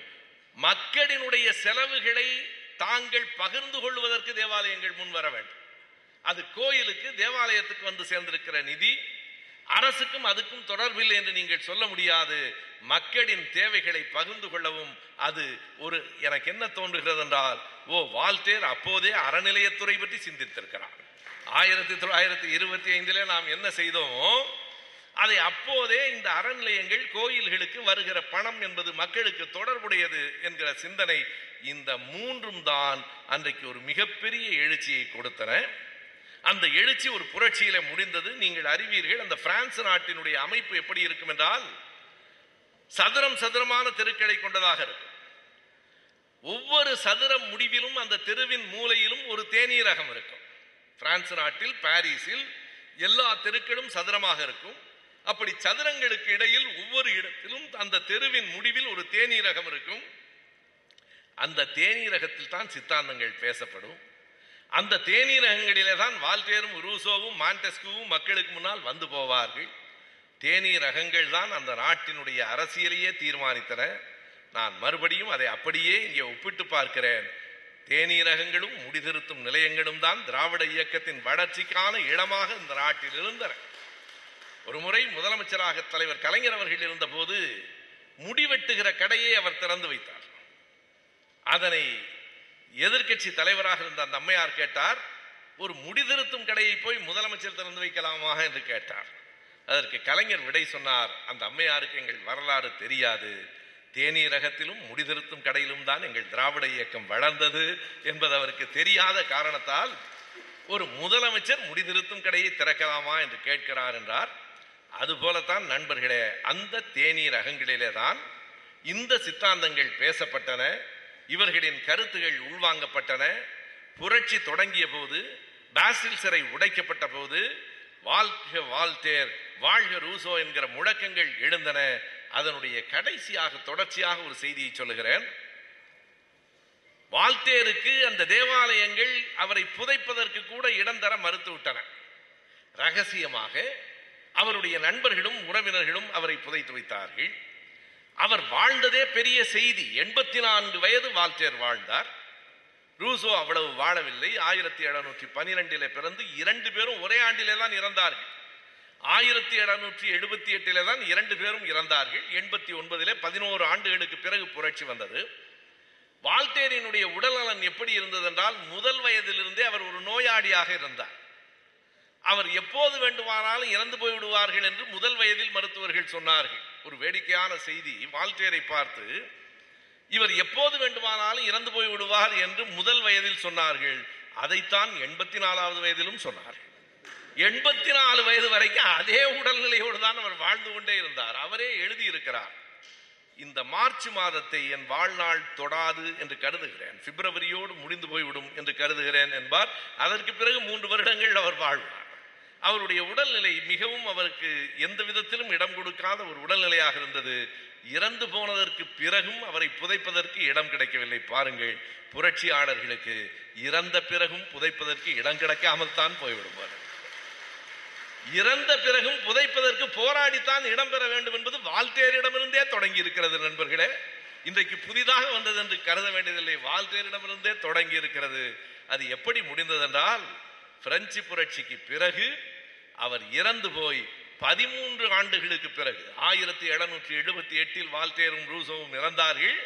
மக்களினுடைய செலவுகளை தாங்கள் பகிர்ந்து கொள்வதற்கு தேவாலயங்கள் முன்வர வேண்டும். அது கோயிலுக்கு தேவாலயத்துக்கு வந்து சேர்ந்திருக்கிற நிதி, அரசுக்கும் அதுக்கும் தொடர்பில்லை என்று நீங்கள் சொல்ல முடியாது. மக்களின் தேவைகளை பகிர்ந்து கொள்ளவும் அது ஒரு, எனக்கு என்ன தோன்றுகிறது என்றால், வால்டேர் அப்போதே அறநிலையத்துறை பற்றி சிந்தித்திருக்கிறார். 1925 நாம் என்ன செய்தோம், அதை அப்போதே இந்த அறநிலையங்கள் கோயில்களுக்கு வருகிற பணம் என்பது மக்களுக்கு தொடர்புடையது என்கிற சிந்தனை. இந்த 3ம் தான் அன்றைக்கு ஒரு மிகப்பெரிய எழுச்சியை கொடுத்தன. அந்த எழுச்சி ஒரு புரட்சியில முடிந்தது. நீங்கள் அறிவீர்கள் அந்த பிரான்ஸ் நாட்டினுடைய அமைப்பு எப்படி இருக்கும் என்றால், சதுரம் சதுரமான தெருக்களை கொண்டதாக இருக்கும். ஒவ்வொரு சதுரம் முடிவிலும் அந்த தெருவின் மூலையிலும் ஒரு தேநீரகம் இருக்கும். பிரான்ஸ் நாட்டில் பாரிஸில் எல்லா தெருக்களும் சதுரமாக இருக்கும். அப்படி சதுரங்களுக்கு இடையில் ஒவ்வொரு இடத்திலும் அந்த தெருவின் முடிவில் ஒரு தேநீரகம் இருக்கும். அந்த தேநீரகத்தில் தான் சித்தாந்தங்கள் பேசப்படும். அந்த தேநீரகங்களிலே தான் வால்டேரும் ரூசோவும் மாண்டெஸ்கியூவும் மக்களுக்கு முன்னால் வந்து போவார்கள். தேநீரகங்கள் தான் அந்த நாட்டினுடைய அரசியலையே தீர்மானித்தன. நான் மறுபடியும் அதை அப்படியே இங்கே ஒப்பிட்டு பார்க்கிறேன். தேநீரகங்களும் முடிதிருத்தும் நிலையங்களும் தான் திராவிட இயக்கத்தின் வளர்ச்சிக்கான இடமாக இந்த நாட்டில் இருந்தன. ஒரு முறை முதலமைச்சராக தலைவர் கலைஞர் அவர்கள் இருந்த போது முடிவெட்டுகிற கடையை அவர் திறந்து வைத்தார். அதனை எதிர்கட்சி தலைவராக இருந்த அந்த அம்மையார் கேட்டார், ஒரு முடிதிருத்தும் கடையை போய் முதலமைச்சர் திறந்து வைக்கலாமா என்று கேட்டார். அதற்கு கலைஞர் விடை சொன்னார், அந்த அம்மையாருக்கு எங்கள் வரலாறு தெரியாது. தேநீரகத்திலும் முடிதிருத்தும் கடையிலும் தான் எங்கள் திராவிட இயக்கம் வளர்ந்தது என்பது அவருக்கு தெரியாத காரணத்தால் ஒரு முதலமைச்சர் முடிதிருத்தும் கடையை திறக்கலாமா என்று கேட்கிறார் என்றார். அதுபோலத்தான் நண்பர்களே, அந்த தேநீரகங்களிலே தான் இந்த சித்தாந்தங்கள் பேசப்பட்டன, இவர்களின் கருத்துகள் உள்வாங்கப்பட்டன. புரட்சி தொடங்கிய போது, பாஸ்டில் சிறை உடைக்கப்பட்ட போது, வாழ்க வால்டேர் வாழ்க ரூசோ என்கிற முழக்கங்கள் எழுந்தன. அதனுடைய கடைசியாக தொடர்ச்சியாக ஒரு செய்தியை சொல்லுகிறேன். வால்டேருக்கு அந்த தேவாலயங்கள் அவரை புதைப்பதற்கு கூட இடம் தர மறுத்துவிட்டன. ரகசியமாக அவருடைய நண்பர்களும் உறவினர்களும் அவரை புதைத்து வைத்தார்கள். அவர் வாழ்ந்ததே பெரிய செய்தி. 84 வயது வால்டேர் வாழ்ந்தார். ரூசோ அவ்வளவு வாழவில்லை. 1712 பிறந்து 2 பேரும் ஒரே ஆண்டிலே தான் இறந்தார்கள். 1778 தான் 2 பேரும் இறந்தார்கள். 89 11 ஆண்டுகளுக்கு பிறகு புரட்சி வந்தது. வால்டேரினுடைய உடல்நலன் எப்படி இருந்தது என்றால், முதல் வயதிலிருந்தே அவர் ஒரு நோயாளியாக இருந்தார். அவர் எப்போது வேண்டுமானாலும் இறந்து போய்விடுவார்கள் என்று முதல் வயதில் மருத்துவர்கள் சொன்னார்கள். ஒரு வேடிக்கையான செய்தி, வால்டேரை பார்த்து இவர் எப்போது வேண்டுமானாலும் இறந்து போய்விடுவார் என்று முதல் வயதில் சொன்னார்கள். அதைத்தான் 84வது வயதிலும் சொன்னார்கள். 84 வயது வரைக்கும் அதே உடல்நிலையோடு தான் அவர் வாழ்ந்து கொண்டே இருந்தார். அவரே எழுதியிருக்கிறார், இந்த மார்ச் மாதத்தை என் வாழ்நாள் தொடாது என்று கருதுகிறேன், பிப்ரவரியோடு முடிந்து போய்விடும் என்று கருதுகிறேன் என்பார். அதற்கு பிறகு 3 வருடங்கள் அவர் வாழ்வார். அவருடைய உடல்நிலை மிகவும், அவருக்கு எந்த விதத்திலும் இடம் கொடுக்காத ஒரு உடல்நிலையாக இருந்தது. இறந்து போனதற்கு பிறகும் அவரை புதைப்பதற்கு இடம் கிடைக்கவில்லை. பாருங்கள், புரட்சியாளர்களுக்கு இறந்த பிறகும் புதைப்பதற்கு இடம் கிடைக்காமல் தான் போய்விடுவார். இறந்த பிறகும் புதைப்பதற்கு போராடித்தான் இடம் பெற வேண்டும் என்பது வால்டேரிடமிருந்தே தொடங்கி இருக்கிறது நண்பர்களே. இன்றைக்கு புதிதாக வந்தது என்று கருத வேண்டியதில்லை. வால்டேரிடமிருந்தே தொடங்கி இருக்கிறது. அது எப்படி முடிந்ததென்றால், பிரெஞ்சு புரட்சிக்கு பிறகு அவர் இறந்து போய் 13 ஆண்டுகளுக்கு பிறகு 1778 வால்டேரும் ரூசோவும் இறந்தார்கள்.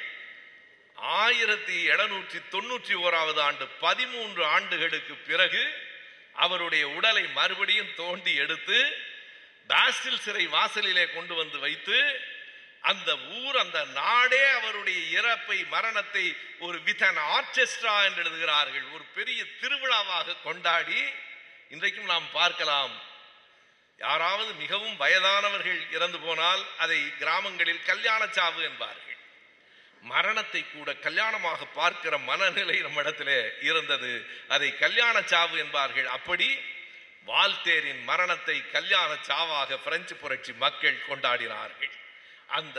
1791ஆவது ஆண்டு 13 ஆண்டுகளுக்கு பிறகு அவருடைய உடலை மறுபடியும் தோண்டி எடுத்து பாஸ்டில் சிறை வாசலிலே கொண்டு வந்து வைத்து அந்த ஊர் அந்த நாடே அவருடைய இறப்பை மரணத்தை ஒரு வித் அன் ஆர்கெஸ்ட்ரா என்று எழுதுகிறார்கள், ஒரு பெரிய திருவிழாவாக கொண்டாடி இன்றைக்கும் நாம் பார்க்கலாம். யாராவது மிகவும் வயதானவர்கள் இறந்து போனால் அதை கிராமங்களில் கல்யாண சாவு என்பார்கள். மரணத்தை கூட கல்யாணமாக பார்க்கிற மனநிலை நம்மிடத்திலே இருந்தது, அதை கல்யாண சாவு என்பார்கள். அப்படி வால்டேரின் மரணத்தை கல்யாண சாவாக பிரெஞ்சு புரட்சி மக்கள் கொண்டாடினார்கள். அந்த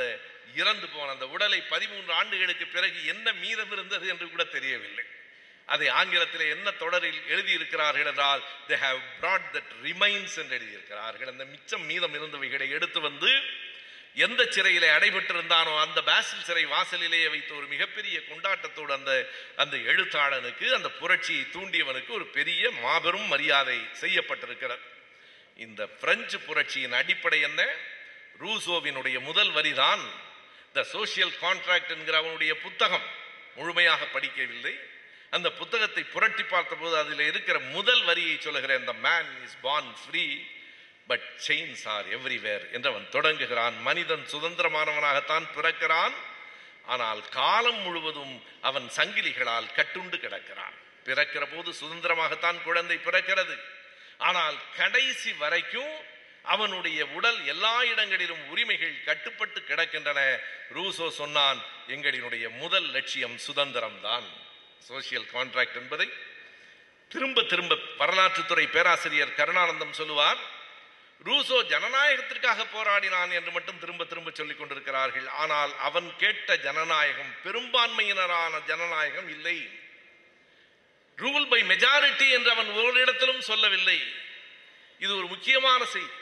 இறந்து போன அந்த உடலை 13 ஆண்டுகளுக்கு பிறகு என்ன மீதம் இருந்தது என்று கூட தெரியவில்லை. அதை ஆங்கிலத்திலே என்ன தொடரில் எழுதியிருக்கிறார்கள் என்றால் they have brought that remains என்று எழுதியிருக்கிறார்கள். அந்த மிச்சம் மீதம் இருந்தவைகளை எடுத்து வந்து எந்த சிறையிலே அடைபட்டிருந்தானோ அந்த பாஸ்டில் சிறை வாசலிலேயே வைத்த ஒரு மிகப்பெரிய கொண்டாட்டத்தோடு அந்த எழுத்தாளனுக்கு, அந்த புரட்சியை தூண்டியவனுக்கு ஒரு பெரிய மாபெரும் மரியாதை செய்யப்பட்டிருக்கிறது. இந்த பிரெஞ்சு புரட்சியின் அடிப்படை என்ன? ரூசோவினுடைய முதல் வரிதான் த சோசியல் கான்ட்ராக்ட் என்கிற அவனுடைய புத்தகம். முழுமையாக படிக்கவில்லை. அந்த புத்தகத்தை புரட்டி பார்த்த போது அதில் இருக்கிற முதல் வரியை சொல்லுகிறேன். The man is born free but chains are everywhere என்று அவன் தொடங்குகிறான். மனிதன் சுதந்திரமானவனாகத்தான் பிறக்கிறான், ஆனால் காலம் முழுவதும் அவன் சங்கிலிகளால் கட்டுண்டு கிடக்கிறான். பிறக்கிற போது சுதந்திரமாகத்தான் குழந்தை பிறக்கிறது, ஆனால் கடைசி வரைக்கும் அவனுடைய உடல் எல்லா இடங்களிலும் உரிமைகள் கட்டுப்பட்டு கிடக்கின்றன. ரூசோ சொன்னான், எங்களினுடைய முதல் லட்சியம் சுதந்திரம் தான். சோசியல் கான்ட்ராக்ட் என்பதை திரும்ப திரும்ப வரலாற்றுத்துறை பேராசிரியர் கருணானந்தம் சொல்லுவார். ரூசோ ஜனநாயகத்திற்காக போராடினான் என்று மட்டும் திரும்ப திரும்ப சொல்லிக் கொண்டிருக்கிறார்கள். ஆனால் அவன் கேட்ட ஜனநாயகம், பெரும்பான்மையினரான ஜனநாயகம் இல்லை. ரூல் பை மெஜாரிட்டி என்று அவன் ஒரு இடத்திலும் சொல்லவில்லை. இது ஒரு முக்கியமான செய்தி.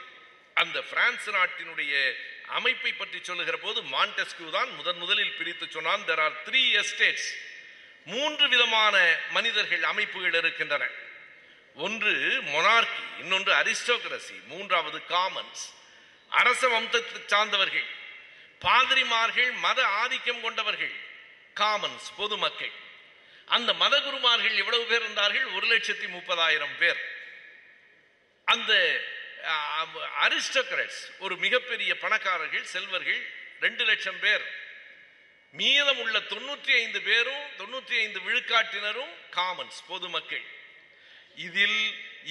அந்த பிரான்ஸ் நாட்டினுடைய அமைப்பை பற்றி சொல்லுகிற போது மாண்டெஸ்கியூ தான் முதலில் பிரித்து சொன்னான். there are 3 estates, 3 விதமான மனிதர்கள் அமைப்புகள் இருக்கின்றன. ஒன்று மொனார்கி, இன்னொன்று அரிஸ்டோகிரசி, மூன்றாவது காமன்ஸ், அரச வம்சத்தை சார்ந்தவர்கள், பாதிரிமார்கள் மத ஆதிக்கம் கொண்டவர்கள், காமன்ஸ் பொது மக்கள். அந்த மத குருமார்கள் எவ்வளவு பேர் இருந்தார்கள்? 1,30,000 பேர். அந்த அரிஸ்டோகிராட்ஸ் ஒரு மிகப்பெரிய பணக்காரர்கள், செல்வர்கள், 2,00,000 பேர். மீதம் உள்ள 95 பேரும் 95 விழுக்காட்டினரும் காமன்ஸ் பொது மக்கள். இதில்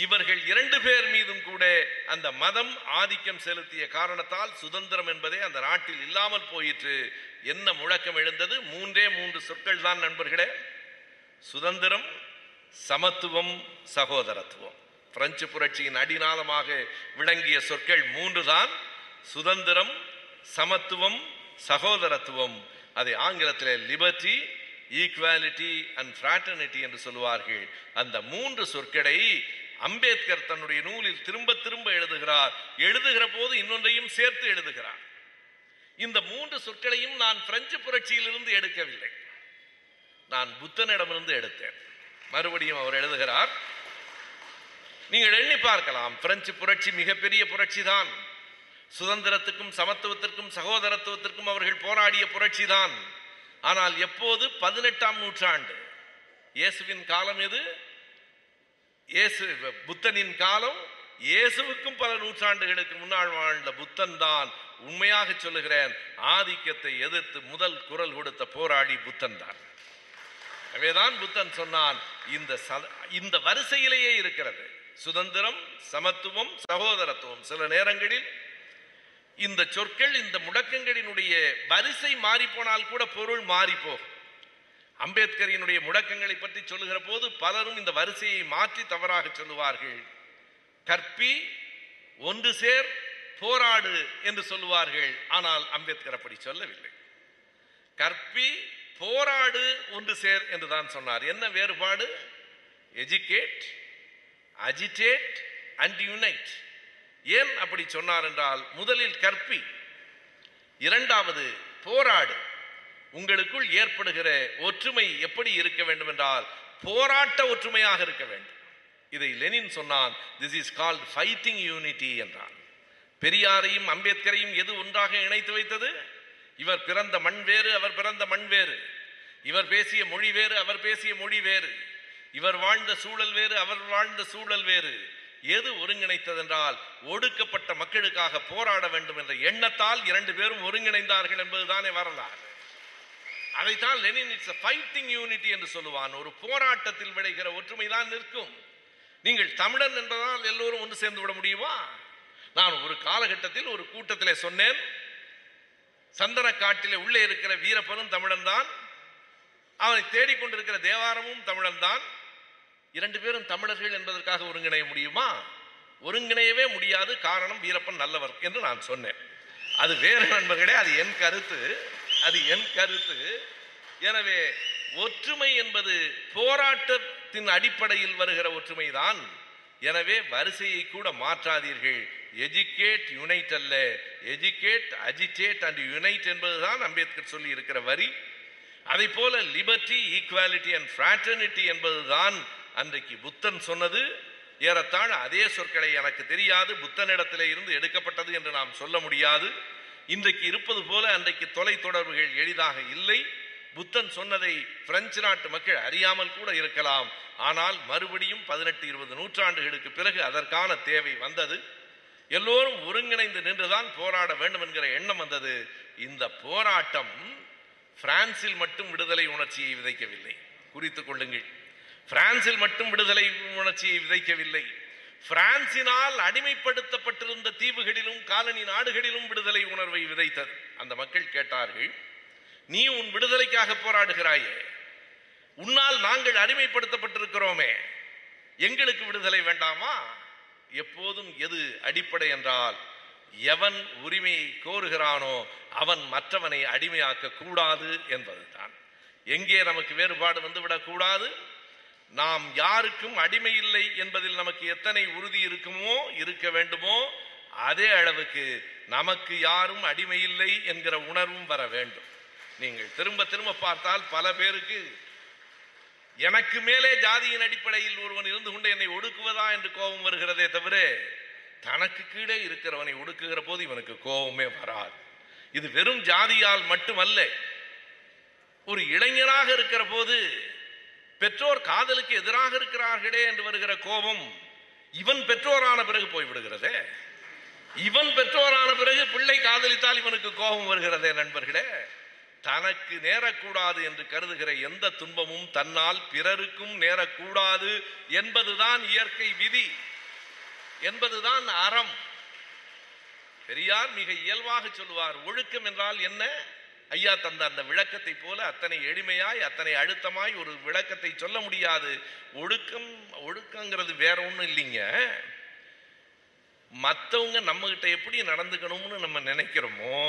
இவர்கள் 2 பேர் மீதும் கூட அந்த மதம் ஆதிக்கம் செலுத்திய காரணத்தால் சுதந்திரம் என்பதே அந்த நாட்டில் இல்லாமல் போயிற்று. என்ன முழக்கம் எழுந்தது? 3 சொற்கள் தான் நண்பர்களே, சுதந்திரம், சமத்துவம், சகோதரத்துவம். பிரெஞ்சு புரட்சியின் அடிநாதமாக விளங்கிய சொற்கள் 3 தான், சுதந்திரம், சமத்துவம், சகோதரத்துவம். அதை ஆங்கிலத்தில் லிபர்ட்டி, ஈக்வாலிட்டி அண்ட் ஃப்ராட்டர்னிட்டி என்று சொல்லுவார்கள். அந்த 3 சொற்களை அம்பேத்கர் தன்னுடைய நூலில் திரும்ப திரும்ப எழுதுகிறார். எழுதுகிற போது இன்னொன்றையும் சேர்த்து எழுதுகிறார். இந்த 3 சொற்களையும் நான் பிரெஞ்சு புரட்சியிலிருந்து எடுக்கவில்லை, நான் புத்தனிடமிருந்து எடுத்தேன். மறுபடியும் அவர் எழுதுகிறார். நீங்கள் எண்ணி பார்க்கலாம், பிரெஞ்சு புரட்சி மிகப்பெரிய புரட்சி தான். சுதந்திரத்துக்கும் சமத்துவத்திற்கும் சகோதரத்துவத்திற்கும் அவர்கள் போராடிய புரட்சி தான். ஆனால் எப்போது? 18ஆம் நூற்றாண்டு. இயேசுவின் காலம் எது? புத்தனின் காலம். இயேசுவுக்கும் பல நூற்றாண்டுகளுக்கு முன்னால் வாழ்ந்த புத்தன் தான். உண்மையாக சொல்லுகிறேன், ஆதிக்கத்தை எதிர்த்து முதல் குரல் கொடுத்த போராடி புத்தன் தான். அவைதான் புத்தன் சொன்னான். இந்த வரிசையிலேயே இருக்கிறது சுதந்திரம், சமத்துவம், சகோதரத்துவம். சில நேரங்களில் இந்த சொற்கள், இந்த முடக்கங்களினுடைய வரிசை மாறி போனால் கூட பொருள் மாறிப்போகும். அம்பேத்கரினுடைய முடக்கங்களை பற்றி சொல்லுகிற போது பலரும் இந்த வரிசையை மாற்றி தவறாக சொல்லுவார்கள். கற்பி, ஒன்று சேர், போராடு என்று சொல்லுவார்கள். ஆனால் அம்பேத்கர் அப்படி சொல்லவில்லை. கற்பி, போராடு, ஒன்று சேர் என்று தான் சொன்னார். என்ன வேறுபாடு? Educate, agitate and unite. ஏன் அப்படி சொன்னார் என்றால், முதலில் கற்பி, 2வது போராடு. உங்களுக்குள் ஏற்படுகிற ஒற்றுமை எப்படி இருக்க வேண்டும் என்றால் போராட்ட ஒற்றுமையாக இருக்க வேண்டும். இதை லெனின் சொன்னான். This is called fighting unity என்றான். பெரியாரையும் அம்பேத்கரையும் எது ஒன்றாக இணைத்து வைத்தது? இவர் பிறந்த மண் வேறு, அவர் பிறந்த மண் வேறு. இவர் பேசிய மொழி வேறு, அவர் பேசிய மொழி வேறு. இவர் வாழ்ந்த சூழல் வேறு, அவர் வாழ்ந்த சூழல் வேறு. எது ஒருங்கிணைத்ததென்றால் ஒடுக்கப்பட்ட மக்களுக்காக போராட வேண்டும் என்ற எண்ணத்தால் இரண்டு பேரும் ஒருங்கிணைந்தார்கள் என்பதுதானே வரலாறு. அதைத்தான் Lenin it's a fighting unity என்று சொல்லுவான். ஒரு போராட்டத்தில் விளைகிற ஒற்றுமை தான் நிற்கும். நீங்கள் தமிழன் என்பதால் எல்லோரும் ஒன்று சேர்ந்து விட முடியுமா? நான் ஒரு காலகட்டத்தில் ஒரு கூட்டத்தில் சொன்னேன், சந்தனக்காட்டிலே உள்ளே இருக்கிற வீரப்பனும் தமிழன் தான், அவனை தேடிக்கொண்டிருக்கிற தேவாரமும் தமிழன் தான். இரண்டு பேரும் தமிழர்கள் என்பதற்காக ஒருங்கிணைய முடியுமா? ஒருங்கிணையவே முடியாது. காரணம், வீரப்பன் நல்லவர் என்று நான் சொன்னேன். அது வேறு நண்பர்களே, அது என் கருத்து, அது என் கருத்து. எனவே ஒற்றுமை என்பது போராட்டத்தின் அடிப்படையில் வருகிற ஒற்றுமை தான். எனவே வரிசையை கூட மாற்றாதீர்கள். எஜுகேட் யுனைட் அல்ல, எஜுகேட் அஜிடேட் அண்ட் யுனைட் என்பதுதான் அம்பேத்கர் சொல்லி இருக்கிற வரி. அதை போல லிபர்ட்டி, ஈக்வாலிட்டி அண்ட் ஃப்ராட்டர்னிட்டி என்பதுதான் அன்றைக்கு புத்தன் சொன்னது. ஏறத்தாழ அதே சொற்களை, எனக்கு தெரியாது, புத்தனிடத்திலே இருந்து எடுக்கப்பட்டது என்று நாம் சொல்ல முடியாது. இன்றைக்கு இருப்பது போல அன்றைக்கு தொலை தொடர்புகள் எளிதாக இல்லை. புத்தன் சொன்னதை பிரெஞ்சு நாட்டு மக்கள் அறியாமல் கூட இருக்கலாம். ஆனால் மறுபடியும் 18-20 நூற்றாண்டுகளுக்கு பிறகு அதற்கான தேவை வந்தது. எல்லோரும் ஒருங்கிணைந்து நின்றுதான் போராட வேண்டும் என்கிற எண்ணம் வந்தது. இந்த போராட்டம் பிரான்சில் மட்டும் விடுதலை உணர்ச்சியை விதைக்கவில்லை, குறித்துக் கொள்ளுங்கள். பிரான்சில் மட்டும் விடுதலை உணர்ச்சியை விதைக்கவில்லை, பிரான்சினால் அடிமைப்படுத்தப்பட்டிருந்த தீவுகளிலும் காலனி நாடுகளிலும் விடுதலை உணர்வை விதைத்தது. அந்த மக்கள் கேட்டார்கள், நீ உன் விடுதலைக்காக போராடுகிறாயே, உன்னால் நாங்கள் அடிமைப்படுத்தப்பட்டிருக்கிறோமே, எங்களுக்கு விடுதலை வேண்டாமா? எப்போதும் எது அடிப்படை என்றால், எவன் உரிமையை கோருகிறானோ அவன் மற்றவனை அடிமையாக்க கூடாது என்பதுதான். எங்கே நமக்கு வேறுபாடு வந்துவிடக்கூடாது. நாம் யாருக்கும் அடிமை இல்லை என்பதில் நமக்கு எத்தனை உறுதி இருக்குமோ, இருக்க வேண்டுமோ, அதே அளவுக்கு நமக்கு யாரும் அடிமை இல்லை என்கிற உணர்வும் வர வேண்டும். நீங்கள் திரும்ப திரும்ப பார்த்தால் பல பேருக்கு எனக்கு மேலே ஜாதியின் அடிப்படையில் ஒருவன் இருந்து கொண்டு என்னை ஒடுக்குவதா என்று கோபம் வருகிறதே தவிர, தனக்கு கீழே இருக்கிறவனை ஒடுக்குகிற போது இவனுக்கு கோபமே வராது. இது வெறும் ஜாதியால் மட்டுமல்ல, ஒரு இளைஞனாக இருக்கிற போது பெற்றோர் காதலுக்கு எதிராக இருக்கிறார்களே என்று வருகிற கோபம் இவன் பெற்றோரான பிறகு போய்விடுகிறதே. இவன் பெற்றோரான பிறகு பிள்ளை காதலித்தால் இவனுக்கு கோபம் வருகிறதே. நண்பர்களே, தனக்கு நேரக்கூடாது என்று கருதுகிற எந்த துன்பமும் தன்னால் பிறருக்கும் நேரக்கூடாது என்பதுதான் இயற்கை விதி, என்பதுதான் அறம். பெரியார் மிக இயல்பாக சொல்லுவார், ஒழுக்கம் என்றால் என்ன? ஐயா தந்த அந்த விளக்கத்தை போல அத்தனை எளிமையாய், அத்தனை அழுத்தமாய் ஒரு விளக்கத்தை சொல்ல முடியாது. ஒழுக்கம், ஒழுக்கங்கிறது வேற ஒன்றும் இல்லைங்க, மற்றவங்க நம்மகிட்ட எப்படி நடந்துக்கணும்னு நம்ம நினைக்கிறோமோ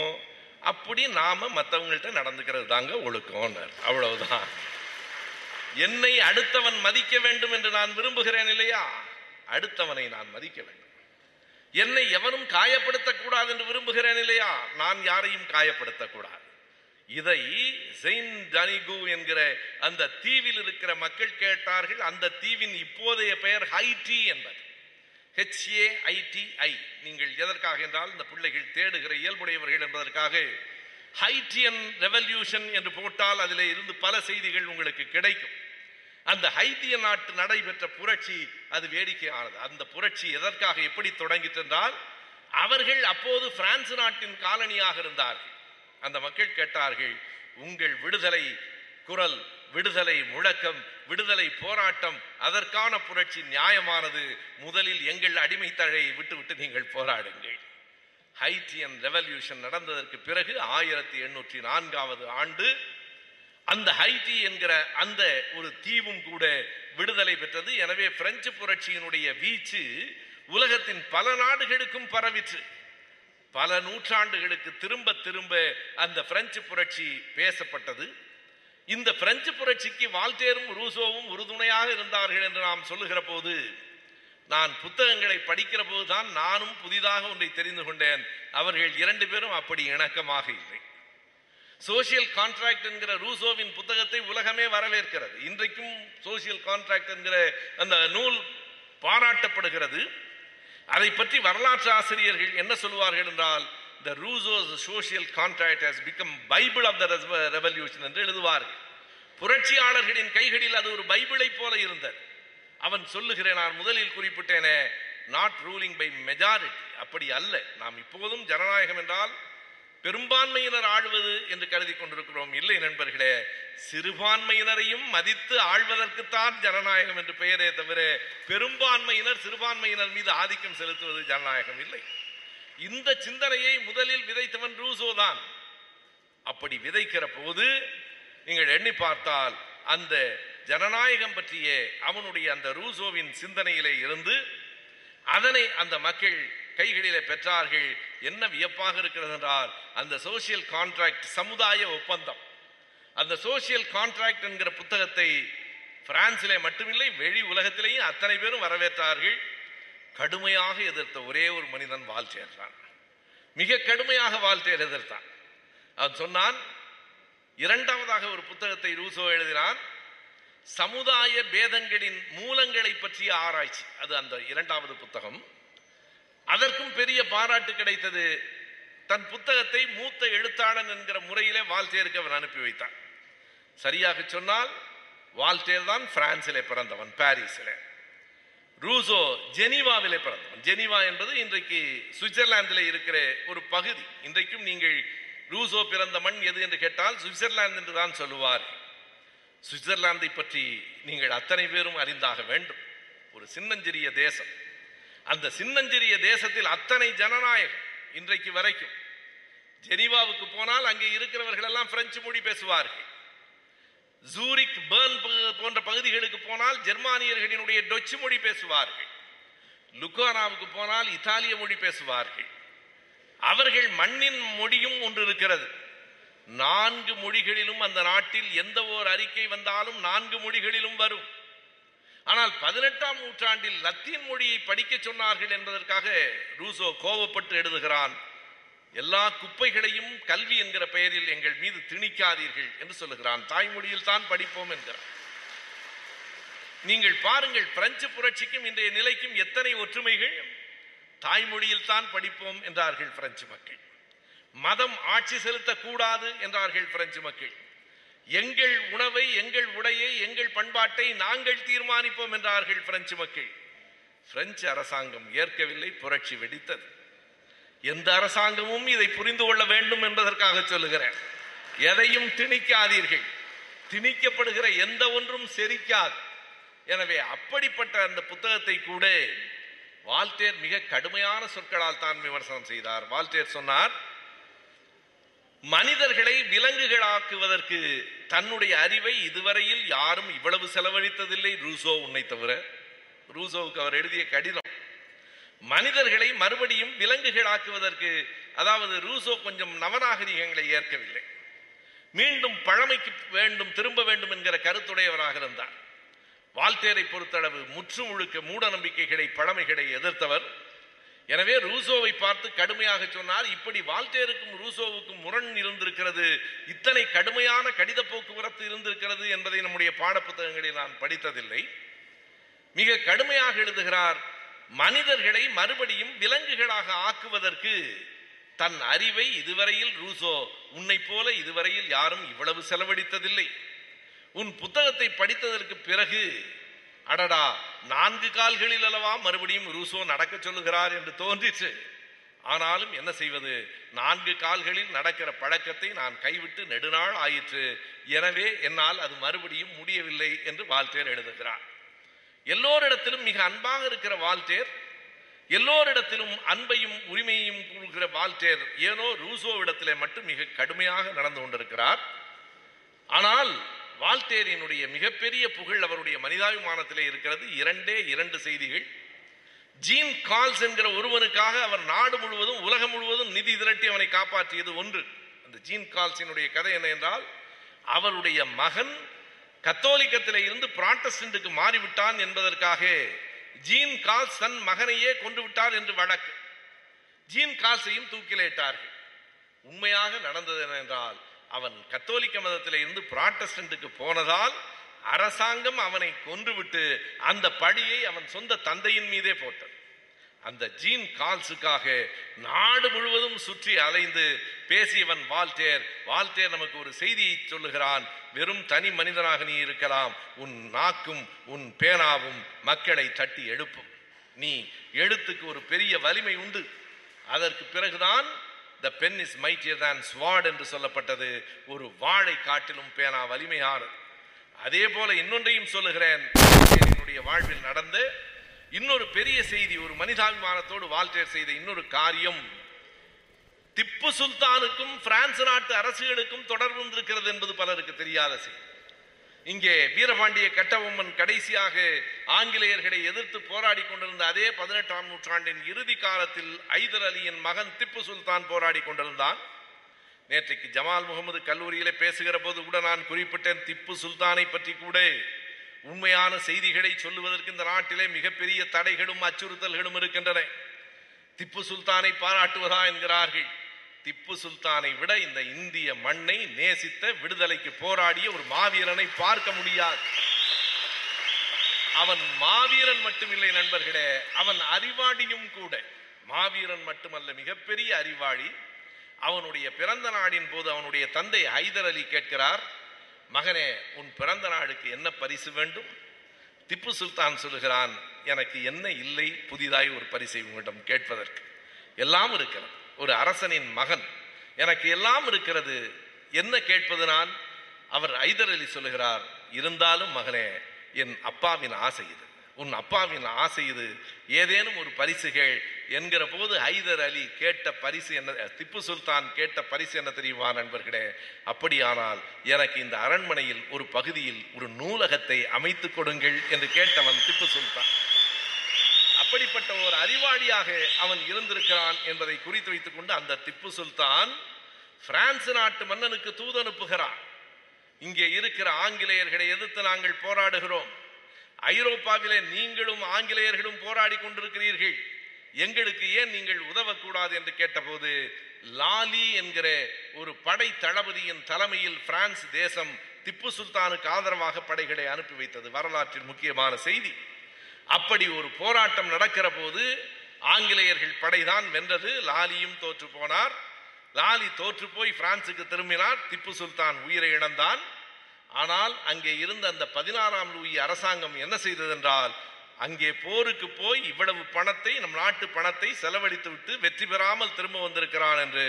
அப்படி நாம மற்றவங்கள்ட்ட நடந்துக்கிறது தாங்க ஒழுக்கம். அவ்வளவுதான். என்னை அடுத்தவன் மதிக்க வேண்டும் என்று நான் விரும்புகிறேன் இல்லையா, அடுத்தவனை நான் மதிக்க வேண்டும். என்னை எவரும் காயப்படுத்தக்கூடாது என்று விரும்புகிறேன் இல்லையா, நான் யாரையும் காயப்படுத்தக்கூடாது. இதை என்கிற அந்த தீவில் இருக்கிற மக்கள் கேட்டார்கள். அந்த தீவின் இப்போதைய பெயர் ஹைடி என்பது, HAITI. நீங்கள் எதற்காக என்றால் இந்த பிள்ளைகள் தேடுகிற இயல்புடையவர்கள் என்பதற்காக ஹைட்டியன் ரெவல்யூஷன் என்று போட்டால் அதில் இருந்து பல செய்திகள் உங்களுக்கு கிடைக்கும். அந்த ஹைத்திய நாட்டு நடைபெற்ற புரட்சி அது வேடிக்கையானது. அந்த புரட்சி எதற்காக, எப்படி தொடங்கிட்டு என்றால், அவர்கள் அப்போது பிரான்ஸ் நாட்டின் காலனியாக இருந்தார்கள். அந்த மக்கள் கேட்டார்கள், உங்கள் விடுதலை குரல், விடுதலை முழக்கம், விடுதலை போராட்டம், அதற்கான புரட்சி நியாயமானது. முதலில் எங்கள் அடிமை தழையை விட்டுவிட்டு நீங்கள் போராடுங்கள். ஹைட்டியன் ரெவல்யூஷன் நடந்ததற்கு பிறகு 1804ஆம் ஆண்டு அந்த ஹைட்டி என்கிற அந்த ஒரு தீவும் கூட விடுதலை பெற்றது. எனவே பிரெஞ்சு புரட்சியினுடைய வீச்சு உலகத்தின் பல நாடுகளுக்கும் பரவிற்று. பல நூற்றாண்டுகளுக்கு திரும்ப திரும்ப அந்த பிரெஞ்சு புரட்சி பேசப்பட்டது. இந்த பிரெஞ்சு புரட்சிக்கு வால்டேரும் ரூசோவும் உறுதுணையாக இருந்தார்கள் என்று நாம் சொல்லுகிற போது, நான் புத்தகங்களை படிக்கிற போதுதான் நானும் புதிதாக ஒன்றை தெரிந்து கொண்டேன். அவர்கள் இரண்டு பேரும் அப்படி இணக்கமாக இல்லை. சோசியல் கான்ட்ராக்ட் என்கிற ரூசோவின் புத்தகத்தை உலகமே வரவேற்கிறது. இன்றைக்கும் சோசியல் கான்ட்ராக்ட் என்கிற அந்த நூல் பாராட்டப்படுகிறது. அதை பற்றி வரலாற்று ஆசிரியர்கள் என்ன சொல்லுவார்கள் என்றால், the Rousseau's social contract has become bible of the revolution என்று எழுதுவார்கள். புரட்சியாளர்களின் கைகளில் அது ஒரு பைபிளை போல இருந்தது. அவன் சொல்லுகிறேன், நான் முதலில் குறிப்பிட்டேனே, not ruling by majority, அப்படி அல்ல. நாம் இப்போதும் ஜனநாயகம் என்றால் பெரும்பான்மையினர் ஆழ்வது என்று கருதி கொண்டிருக்கிறோம். இல்லை நண்பர்களே, சிறுபான்மையினரையும் மதித்து ஆழ்வதற்குத்தான் ஜனநாயகம் என்று பெயரே தவிர, பெரும்பான்மையினர் சிறுபான்மையினர் மீது ஆதிக்கம் செலுத்துவது ஜனநாயகம் இல்லை. இந்த சிந்தனையை முதலில் விதைத்தவன் ரூசோ தான். அப்படி விதைக்கிற போது நீங்கள் எண்ணி பார்த்தால், அந்த ஜனநாயகம் பற்றிய அவனுடைய அந்த ரூசோவின் சிந்தனையிலே இருந்து அதனை அந்த மக்கள் கைகளிலே பெற்றார்கள். என்ன வியப்பாக இருக்கிறது என்றால், அந்த சோசியல் கான்ட்ராக்ட், சமுதாய ஒப்பந்தம், அந்த சோசியல் கான்ட்ராக்ட் என்கிற புத்தகத்தை பிரான்சிலே மட்டுமில்லை வெளி உலகத்திலேயும் அத்தனை பேரும் வரவேற்றார்கள். கடுமையாக எதிர்த்த ஒரே ஒரு மனிதன் வால்டேர் தான். மிக கடுமையாக வால்டேர் எதிர்த்தான். அவன் சொன்னான், இரண்டாவதாக ஒரு புத்தகத்தை ரூசோ எழுதினான், சமுதாய பேதங்களின் மூலங்களை பற்றிய ஆராய்ச்சி, அது அந்த இரண்டாவது புத்தகம். அதற்கும் பெரிய பாராட்டு கிடைத்தது. தன் புத்தகத்தை மூத்த எழுத்தாளன் என்கிற முறையிலே வால்டேருக்கு அவன் அனுப்பி வைத்தான். சரியாக சொன்னால் வால்டேர் தான் பிரான்சிலே பிறந்தவன், பாரிஸிலே. ரூசோ ஜெனீவாவிலே பிறந்தவன். ஜெனீவா என்பது இன்றைக்கு சுவிட்சர்லாந்திலே இருக்கிற ஒரு பகுதி. இன்றைக்கும் நீங்கள் ரூசோ பிறந்த மண் எது என்று கேட்டால் சுவிட்சர்லாந்து என்று தான் சொல்லுவார். சுவிட்சர்லாந்தை பற்றி நீங்கள் அத்தனை பேரும் அறிந்தாக வேண்டும். ஒரு சின்னஞ்சிறிய தேசம். அந்த சின்னஞ்சிறிய தேசத்தில் அத்தனை ஜனநாயகம் இன்றைக்கு வரைக்கும். ஜெனீவாவுக்கு போனால் அங்கே இருக்கிறவர்கள் எல்லாம் பிரெஞ்சு மொழி பேசுவார்கள். ஜூரிக், பெர்ன் போன்ற பகுதிகளுக்கு போனால் ஜெர்மானியர்களினுடைய டொச்சு மொழி பேசுவார்கள். லுக்கானாவுக்கு போனால் இத்தாலிய மொழி பேசுவார்கள். அவர்கள் மண்ணின் மொழியும் ஒன்று இருக்கிறது. 4 மொழிகளிலும் அந்த நாட்டில் எந்த ஓர் அறிக்கை வந்தாலும் 4 மொழிகளிலும் வரும். ஆனால் 18ஆம் நூற்றாண்டில் லத்தீன் மொழியை படிக்க சொன்னார்கள் என்பதற்காக ரூசோ கோபப்பட்டு எழுதுகிறான், எல்லா குப்பைகளையும் கல்வி என்கிற பெயரில் எங்கள் மீது திணிக்காதீர்கள் என்று சொல்லுகிறான். தாய்மொழியில் தான் படிப்போம் என்கிறான். நீங்கள் பாருங்கள், பிரெஞ்சு புரட்சிக்கும் இன்றைய நிலைக்கும் எத்தனை ஒற்றுமைகள். தாய்மொழியில் தான் படிப்போம் என்றார்கள் பிரெஞ்சு மக்கள். மதம் ஆட்சி செலுத்தக்கூடாது என்றார்கள் பிரெஞ்சு மக்கள். எங்கள் உணவை, எங்கள் உடையை, எங்கள் பண்பாட்டை நாங்கள் தீர்மானிப்போம் என்றார்கள் பிரெஞ்சு மக்கள். பிரெஞ்சு அரசாங்கம் ஏற்கவில்லை, புரட்சி வெடித்தது. எந்த அரசாங்கமும் இதை புரிந்து கொள்ள வேண்டும் என்பதற்காக சொல்லுகிறேன், எதையும் திணிக்காதீர்கள், திணிக்கப்படுகிற எந்த ஒன்றும் செரிக்காது. எனவே அப்படிப்பட்ட அந்த புத்தகத்தை கூட வால்டேர் மிக கடுமையான சொற்களால் தான் விமர்சனம் செய்தார். வால்டேர் சொன்னார், மனிதர்களை விலங்குகளாக்குவதற்கு தன்னுடைய அறிவை இதுவரையில் யாரும் இவ்வளவு செலவழித்ததில்லை, ரூசோ உன்னை தவிர. ரூசோவுக்கு அவர் எழுதிய கடிதம், மனிதர்களை மறுபடியும் விலங்குகளாக்குவதற்கு. அதாவது ரூசோ கொஞ்சம் நவநாகரிகங்களை ஏற்கவில்லை, மீண்டும் பழமைக்கு வேண்டும், திரும்ப வேண்டும் என்கிற கருத்துடையவராக இருந்தார். வால்டேரை பொறுத்தளவு முற்று முழுக்க மூட நம்பிக்கைகளை, பழமைகளை எதிர்த்தவர். எனவே ரூசோவை பார்த்து கடுமையாக சொன்னார். இப்படி வால்டேருக்கும் ரூசோவுக்கும் முரண் இருந்திருக்கிறது, இத்தனை கடுமையான கடித போக்குவரத்து இருந்திருக்கிறது என்பதை நம்முடைய பாடப்புத்தகங்களில் நான் படித்ததில்லை. மிக கடுமையாக எழுதுகிறார், மனிதர்களை மறுபடியும் விலங்குகளாக ஆக்குவதற்கு தன் அறிவை இதுவரையில் ரூசோ உன்னை போல இதுவரையில் யாரும் இவ்வளவு செலவழித்ததில்லை. உன் புத்தகத்தை படித்ததற்கு பிறகு அடடா, 4 கால்களில் அல்லவா மறுபடியும் ரூசோ நடக்க சொல்லுகிறார் என்று தோன்றிற்று. ஆனாலும் என்ன செய்வது, 4 கால்களில் நடக்கிற பழக்கத்தை நான் கைவிட்டு நெடுநாள் ஆயிற்று, எனவே என்னால் அது மறுபடியும் முடியவில்லை என்று வால்டேர் எழுதுகிறார். எல்லோரிடத்திலும் மிக அன்பாக இருக்கிற வால்டேர், எல்லோரிடத்திலும் அன்பையும் உரிமையையும் கூறுகிற வால்டேர் ஏனோ ரூசோவிடத்திலே மட்டும் மிக கடுமையாக நடந்து கொண்டிருக்கிறார். ஆனால் வால்டேரினுடைய மிகப்பெரிய புகழ் அவருடைய மனிதாபிமானத்திலே இருக்கிறது. 2 செய்திகள். ஜீன் கால்ஸ் என்கிற ஒருவனுக்காக அவர் நாடு முழுவதும், உலகம் முழுவதும் நிதி திரட்டி அவனை காப்பாற்றியது ஒன்று. அந்த ஜீன் கால்ஸினுடைய கதை என்ன என்றால், அவருடைய மகன் கத்தோலிக்கத்திலே இருந்து புராட்டஸ்டன்ட்டுக்கு மாறிவிட்டான் என்பதற்காக ஜீன் கால்ஸ் தன் மகனையே கொண்டு விட்டார் என்று வழக்கு. ஜீன் கால்ஸையும் தூக்கிலேட்டார்கள். உண்மையாக நடந்தது என்னவென்றால், அவன் கத்தோலிக்க மதத்திலே இருந்து புராட்டஸ்டன்ட்டுக்கு போனதால் அரசாங்கம் அவனை கொன்றுவிட்டு அந்த பழியை அவன் சொந்த தந்தையின் மீதே போட்டது. அந்த ஜீன் கால்ஸுக்காக நாடு முழுவதும் சுற்றி அலைந்து பேசியவன் வால்டேர். வால்டேர் நமக்கு ஒரு செய்தியை சொல்லுகிறான். வெறும் தனி மனிதனாக நீ இருக்கலாம், உன் நாக்கும் உன் பேனாவும் மக்களை தட்டி எழுப்பும். நீ எழுத்துக்கு ஒரு பெரிய வலிமை உண்டு. அதற்கு பிறகுதான் the pen is mightier than sword என்று சொல்லப்பட்டது. ஒரு வாழை காட்டிலும் பேனா வலிமையாறு. அதே போல இன்னொன்றையும் சொல்லுகிறேன். என்னுடைய வாழ்வில் நடந்து இன்னொரு பெரிய செய்தி, ஒரு மனிதாபிமானத்தோடு வால்டேர் செய்த இன்னொரு காரியம், திப்பு சுல்தானுக்கும் பிரான்ஸ் நாட்டு அரசுகளுக்கும் தொடர்பு இருக்கிறது என்பது பலருக்கு தெரியாத செய்தி. இங்கே வீரபாண்டிய கட்டபொம்மன் கடைசியாக ஆங்கிலேயர்களை எதிர்த்து போராடி கொண்டிருந்த அதே 18ஆம் நூற்றாண்டின் இறுதி காலத்தில் ஐதர் அலியின் மகன் திப்பு சுல்தான் போராடி கொண்டிருந்தான். நேற்றைக்கு ஜமால் முகமது கல்லூரியிலே பேசுகிற போது கூட நான் குறிப்பிட்டேன், திப்பு சுல்தானை பற்றி கூட உண்மையான செய்திகளை சொல்லுவதற்கு இந்த நாட்டிலே மிகப்பெரிய தடைகளும் அச்சுறுத்தல்களும் இருக்கின்றன. திப்பு சுல்தானை பாராட்டுவதா என்கிறார்கள். திப்பு சுல்தானை விட இந்த இந்திய மண்ணை நேசித்த, விடுதலைக்கு போராடிய ஒரு மாவீரனை பார்க்க முடியாது. அவன் மாவீரன் மட்டுமில்லை நண்பர்களே, அவன் அறிவாளியும் கூட. மாவீரன் மட்டுமல்ல, மிகப்பெரிய அறிவாளி. அவனுடைய பிறந்த நாளின் போது அவனுடைய தந்தை ஹைதர் அலி கேட்கிறார், மகனே உன் பிறந்த நாளுக்கு என்ன பரிசு வேண்டும்? திப்பு சுல்தான் சொல்லுகிறான், எனக்கு என்ன இல்லை புதிதாய் ஒரு பரிசை உங்களிடம் கேட்பதற்கு? எல்லாம் இருக்கிறது, ஒரு அரசனின் மகன், எனக்கு எல்லாம் இருக்கிறது, என்ன கேட்பது நான்? அவர் ஐதர் அலி சொல்லுகிறார், இருந்தாலும் மகனே என் அப்பாவின் ஆசை இது, உன் அப்பாவின் ஆசை இது, ஏதேனும் ஒரு பரிசுகள் என்கிற போது ஹைதர் அலி கேட்ட பரிசு என்ன, திப்பு சுல்தான் கேட்ட பரிசு என்ன தெரியுமா நண்பர்களே? அப்படியானால் எனக்கு இந்த அரண்மனையில் ஒரு பகுதியில் ஒரு நூலகத்தை அமைத்து கொடுங்கள் என்று கேட்டவன் திப்பு சுல்தான். அப்படிப்பட்ட ஒரு அறிவாளியாக அவன் இருந்திருக்கிறான் என்பதை குறித்து வைத்துக் கொண்டு அந்த திப்பு சுல்தான் பிரான்ஸ் நாட்டு மன்னனுக்கு தூது அனுப்புகிறான். இங்கே இருக்கிற ஆங்கிலேயர்களை எதிர்த்து நாங்கள் போராடுகிறோம், ஐரோப்பாவிலே நீங்களும் ஆங்கிலேயர்களும் போராடி கொண்டிருக்கிறீர்கள், எங்களுக்கு ஏன் நீங்கள் உதவக்கூடாது என்று கேட்டபோது லாலி என்கிற ஒரு படை தளபதியின் தலைமையில் பிரான்ஸ் தேசம் திப்பு சுல்தானுக்கு ஆதரவாக படைகளை அனுப்பி வைத்தது. வரலாற்றில் முக்கியமான செய்தி. அப்படி ஒரு போராட்டம் நடக்கிற போது ஆங்கிலேயர்கள் படைதான் வென்றது, லாலியும் தோற்று போனார். லாலி தோற்று போய் பிரான்சுக்கு திரும்பினார். திப்பு சுல்தான் உயிரை இழந்தான். ஆனால் அங்கே இருந்த அந்த 16ஆம் லூயி அரசாங்கம் என்ன செய்தது என்றால், அங்கே போருக்கு போய் இவ்வளவு பணத்தை, நம் நாட்டு பணத்தை செலவழித்து விட்டு வெற்றி பெறாமல் திரும்ப வந்திருக்கிறான் என்று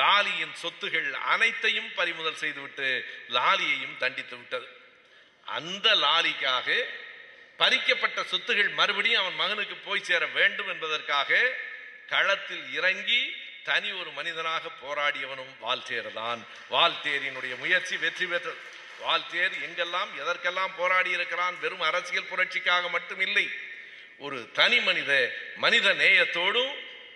லாலியின் சொத்துகள் அனைத்தையும் பறிமுதல் செய்துவிட்டு லாலியையும் தண்டித்து விட்டது. அந்த லாலிக்காக பறிக்கப்பட்ட சொத்துகள் மறுபடியும் அவன் மகனுக்கு போய் சேர வேண்டும் என்பதற்காக களத்தில் இறங்கி தனி ஒரு மனிதனாக போராடியவனும் வால்டேர் தான். வால்டேரினுடைய முயற்சி வெற்றி பெற்றது. வால்டேர் எங்கெல்லாம் எதற்கெல்லாம் போராடி இருக்கிறான்? வெறும் அரசியல் புரட்சிக்காக மட்டுமில்லை, ஒரு தனி மனித நேயத்தோடும்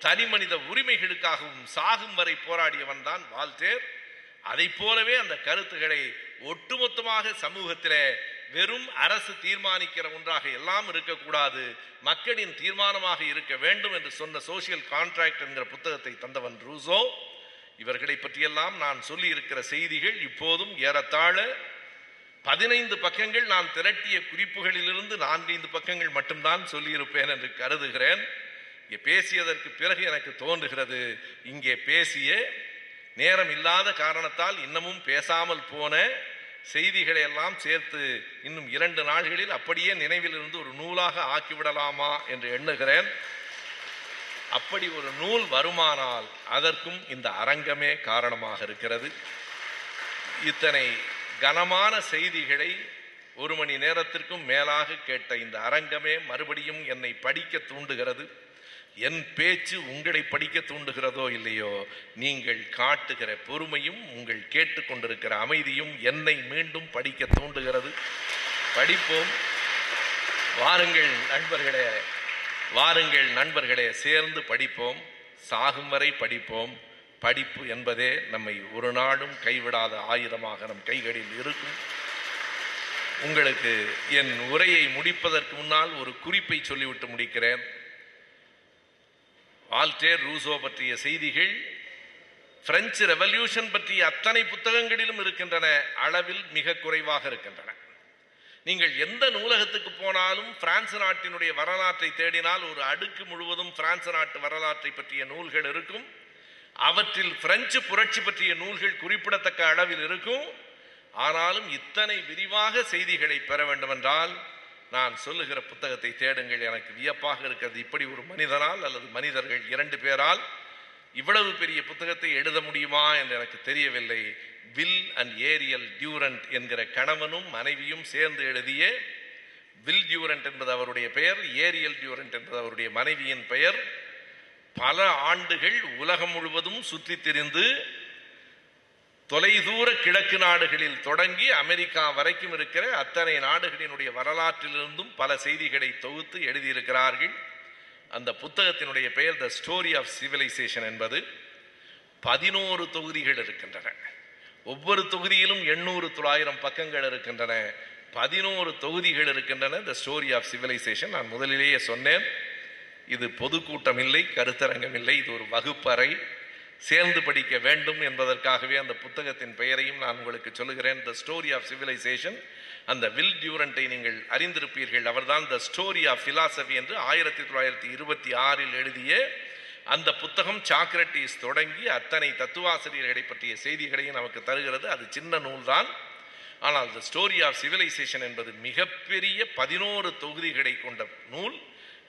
தனி மனித உரிமைகளுக்காகவும் சாகும் வரை போராடியவன் தான் வால்டேர். அதை போலவே அந்த கருத்துக்களை ஒட்டுமொத்தமாக சமூகத்திலே வெறும் அரசு தீர்மானிக்கிற ஒன்றாக எல்லாம் இருக்கக்கூடாது, மக்களின் தீர்மானமாக இருக்க வேண்டும் என்று சொன்ன சோசியல் கான்ட்ராக்ட் என்கிற புத்தகத்தை தந்தவன் ரூசோ. இவர்களை பற்றியெல்லாம் நான் சொல்லி இருக்கிற செய்திகள் இப்போதும் ஏறத்தாழ 15 பக்கங்கள். நான் திரட்டிய குறிப்புகளிலிருந்து 4-5 பக்கங்கள் மட்டும்தான் சொல்லியிருப்பேன் என்று கருதுகிறேன். இங்கே பேசியதற்கு பிறகு எனக்கு தோன்றுகிறது, இங்கே பேசிய நேரம் இல்லாத காரணத்தால் இன்னமும் பேசாமல் போன செய்திகளை எல்லாம் சேர்த்து இன்னும் 2 நாட்களில் அப்படியே நினைவில் இருந்து ஒரு நூலாக ஆக்கிவிடலாமா என்று எண்ணுகிறேன். அப்படி ஒரு நூல் வருமானால் அதற்கும் இந்த அரங்கமே காரணமாக இருக்கிறது. இத்தனை கனமான செய்திகளை 1 மணி நேரத்திற்கும் மேலாக கேட்ட இந்த அரங்கமே மறுபடியும் என்னை படிக்க தூண்டுகிறது. என் பேச்சு உங்களை படிக்க தூண்டுகிறதோ இல்லையோ, நீங்கள் காட்டுகிற பொறுமையும் உங்கள் கேட்டுக்கொண்டிருக்கிற அமைதியும் என்னை மீண்டும் படிக்க தூண்டுகிறது. படிப்போம். வாருங்கள் நண்பர்களே, வாருங்கள் நண்பர்களே, சேர்ந்து படிப்போம், சாகும் வரை படிப்போம். படிப்பு என்பதே நம்மை ஒரு நாளும் கைவிடாத ஆயுதமாக நம் கைகளில் இருக்கும். உங்களுக்கு என் உரையை முடிப்பதற்கு முன்னால் ஒரு குறிப்பை சொல்லிவிட்டு முடிக்கிறேன். வால்டேர், ரூசோ பற்றிய செய்திகள் பிரெஞ்சு ரெவல்யூஷன் பற்றிய அத்தனை புத்தகங்களிலும் இருக்கின்றன, அளவில் மிக குறைவாக இருக்கின்றன. நீங்கள் எந்த நூலகத்துக்கு போனாலும் பிரான்ஸ் நாட்டினுடைய வரலாற்றை தேடினால் ஒரு அடுக்கு முழுவதும் பிரான்ஸ் நாட்டு வரலாற்றை பற்றிய நூல்கள் இருக்கும். அவற்றில் பிரெஞ்சு புரட்சி பற்றிய நூல்கள் குறிப்பிடத்தக்க அளவில் இருக்கும். ஆனாலும் இத்தனை விரிவாக செய்திகளை பெற வேண்டும் என்றால் நான் சொல்லுகிற புத்தகத்தை தேடுங்கள். எனக்கு வியப்பாக இருக்கிறது, இப்படி ஒரு மனிதனால் அல்லது மனிதர்கள் 2 பேரால் இவ்வளவு பெரிய புத்தகத்தை எழுத முடியுமா என்று எனக்கு தெரியவில்லை. வில் அண்ட் ஏரியல் டியூரண்ட் என்கிற கணவனும் மனைவியும் சேர்ந்து எழுதிய, வில் டியூரண்ட் என்பது அவருடைய பெயர், ஏரியல் டியூரண்ட் என்பது அவருடைய மனைவியின் பெயர், பல ஆண்டுகள் உலகம் முழுவதும் சுற்றி திரிந்து தொலைதூர கிழக்கு நாடுகளில் தொடங்கி அமெரிக்கா வரைக்கும் இருக்கிற அத்தனை நாடுகளினுடைய வரலாற்றிலிருந்தும் பல செய்திகளை தொகுத்து எழுதியிருக்கிறார்கள். அந்த புத்தகத்தினுடைய பெயர் த ஸ்டோரி ஆஃப் சிவிலைசேஷன் என்பது. 11 தொகுதிகள் இருக்கின்றன. ஒவ்வொரு தொகுதியிலும் 800-900 பக்கங்கள் இருக்கின்றன. 11 தொகுதிகள் இருக்கின்றன. The story of civilisation. நான் முதலிலேயே சொன்னேன், இது பொதுக்கூட்டம் இல்லை, கருத்தரங்கம் இல்லை, இது ஒரு வகுப்பறை. சேர்ந்து படிக்க வேண்டும் என்பதற்காகவே அந்த புத்தகத்தின் பெயரையும் நான் உங்களுக்கு சொல்லுகிறேன், த ஸ்டோரி ஆஃப் சிவிலைசேஷன். அந்த வில் டியூரண்டை நீங்கள் அறிந்திருப்பீர்கள். அவர்தான் த ஸ்டோரி ஆஃப் ஃபிலாசபி என்று 1926 எழுதிய அந்த புத்தகம் சாக்ரட்டிஸ் தொடங்கி அத்தனை தத்துவாசிரியர்களை பற்றிய செய்திகளையும் நமக்கு தருகிறது. அது சின்ன நூல்தான். ஆனால் த ஸ்டோரி ஆஃப் சிவிலைசேஷன் என்பது மிகப்பெரிய 11 தொகுதிகளை கொண்ட நூல்.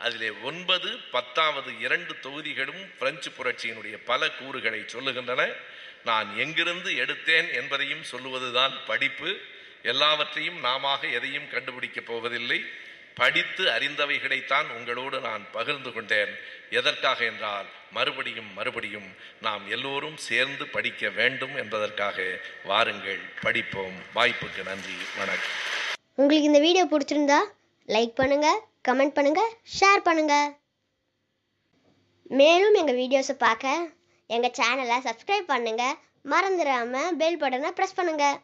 அதிலே 9, 10, 2 தொகுதிகளும் பிரெஞ்சு புரட்சியினுடைய பல கூறுகளை சொல்லுகின்றன. நான் எங்கிருந்து எடுத்தேன் என்பதையும் சொல்லுவதுதான் படிப்பு. எல்லாவற்றையும் நாம எதையும் கண்டுபிடிக்கப் போவதில்லை. படித்து அறிந்தவைகளைத்தான் உங்களோடு நான் பகிர்ந்து கொண்டேன். எதற்காக என்றால் மறுபடியும் மறுபடியும் நாம் எல்லோரும் சேர்ந்து படிக்க வேண்டும் என்பதற்காக. வாருங்கள், படிப்போம். வாய்ப்புக்கு நன்றி, வணக்கம். உங்களுக்கு இந்த வீடியோ பிடிச்சிருந்தா லைக் பண்ணுங்க, கமெண்ட் பண்ணுங்க, ஷேர் பண்ணுங்க. மேலும் எங்கள் வீடியோஸை பார்க்க எங்கள் சேனலை சப்ஸ்கிரைப் பண்ணுங்க. மறந்துடாம பெல் பட்டனை ப்ரெஸ் பண்ணுங்க.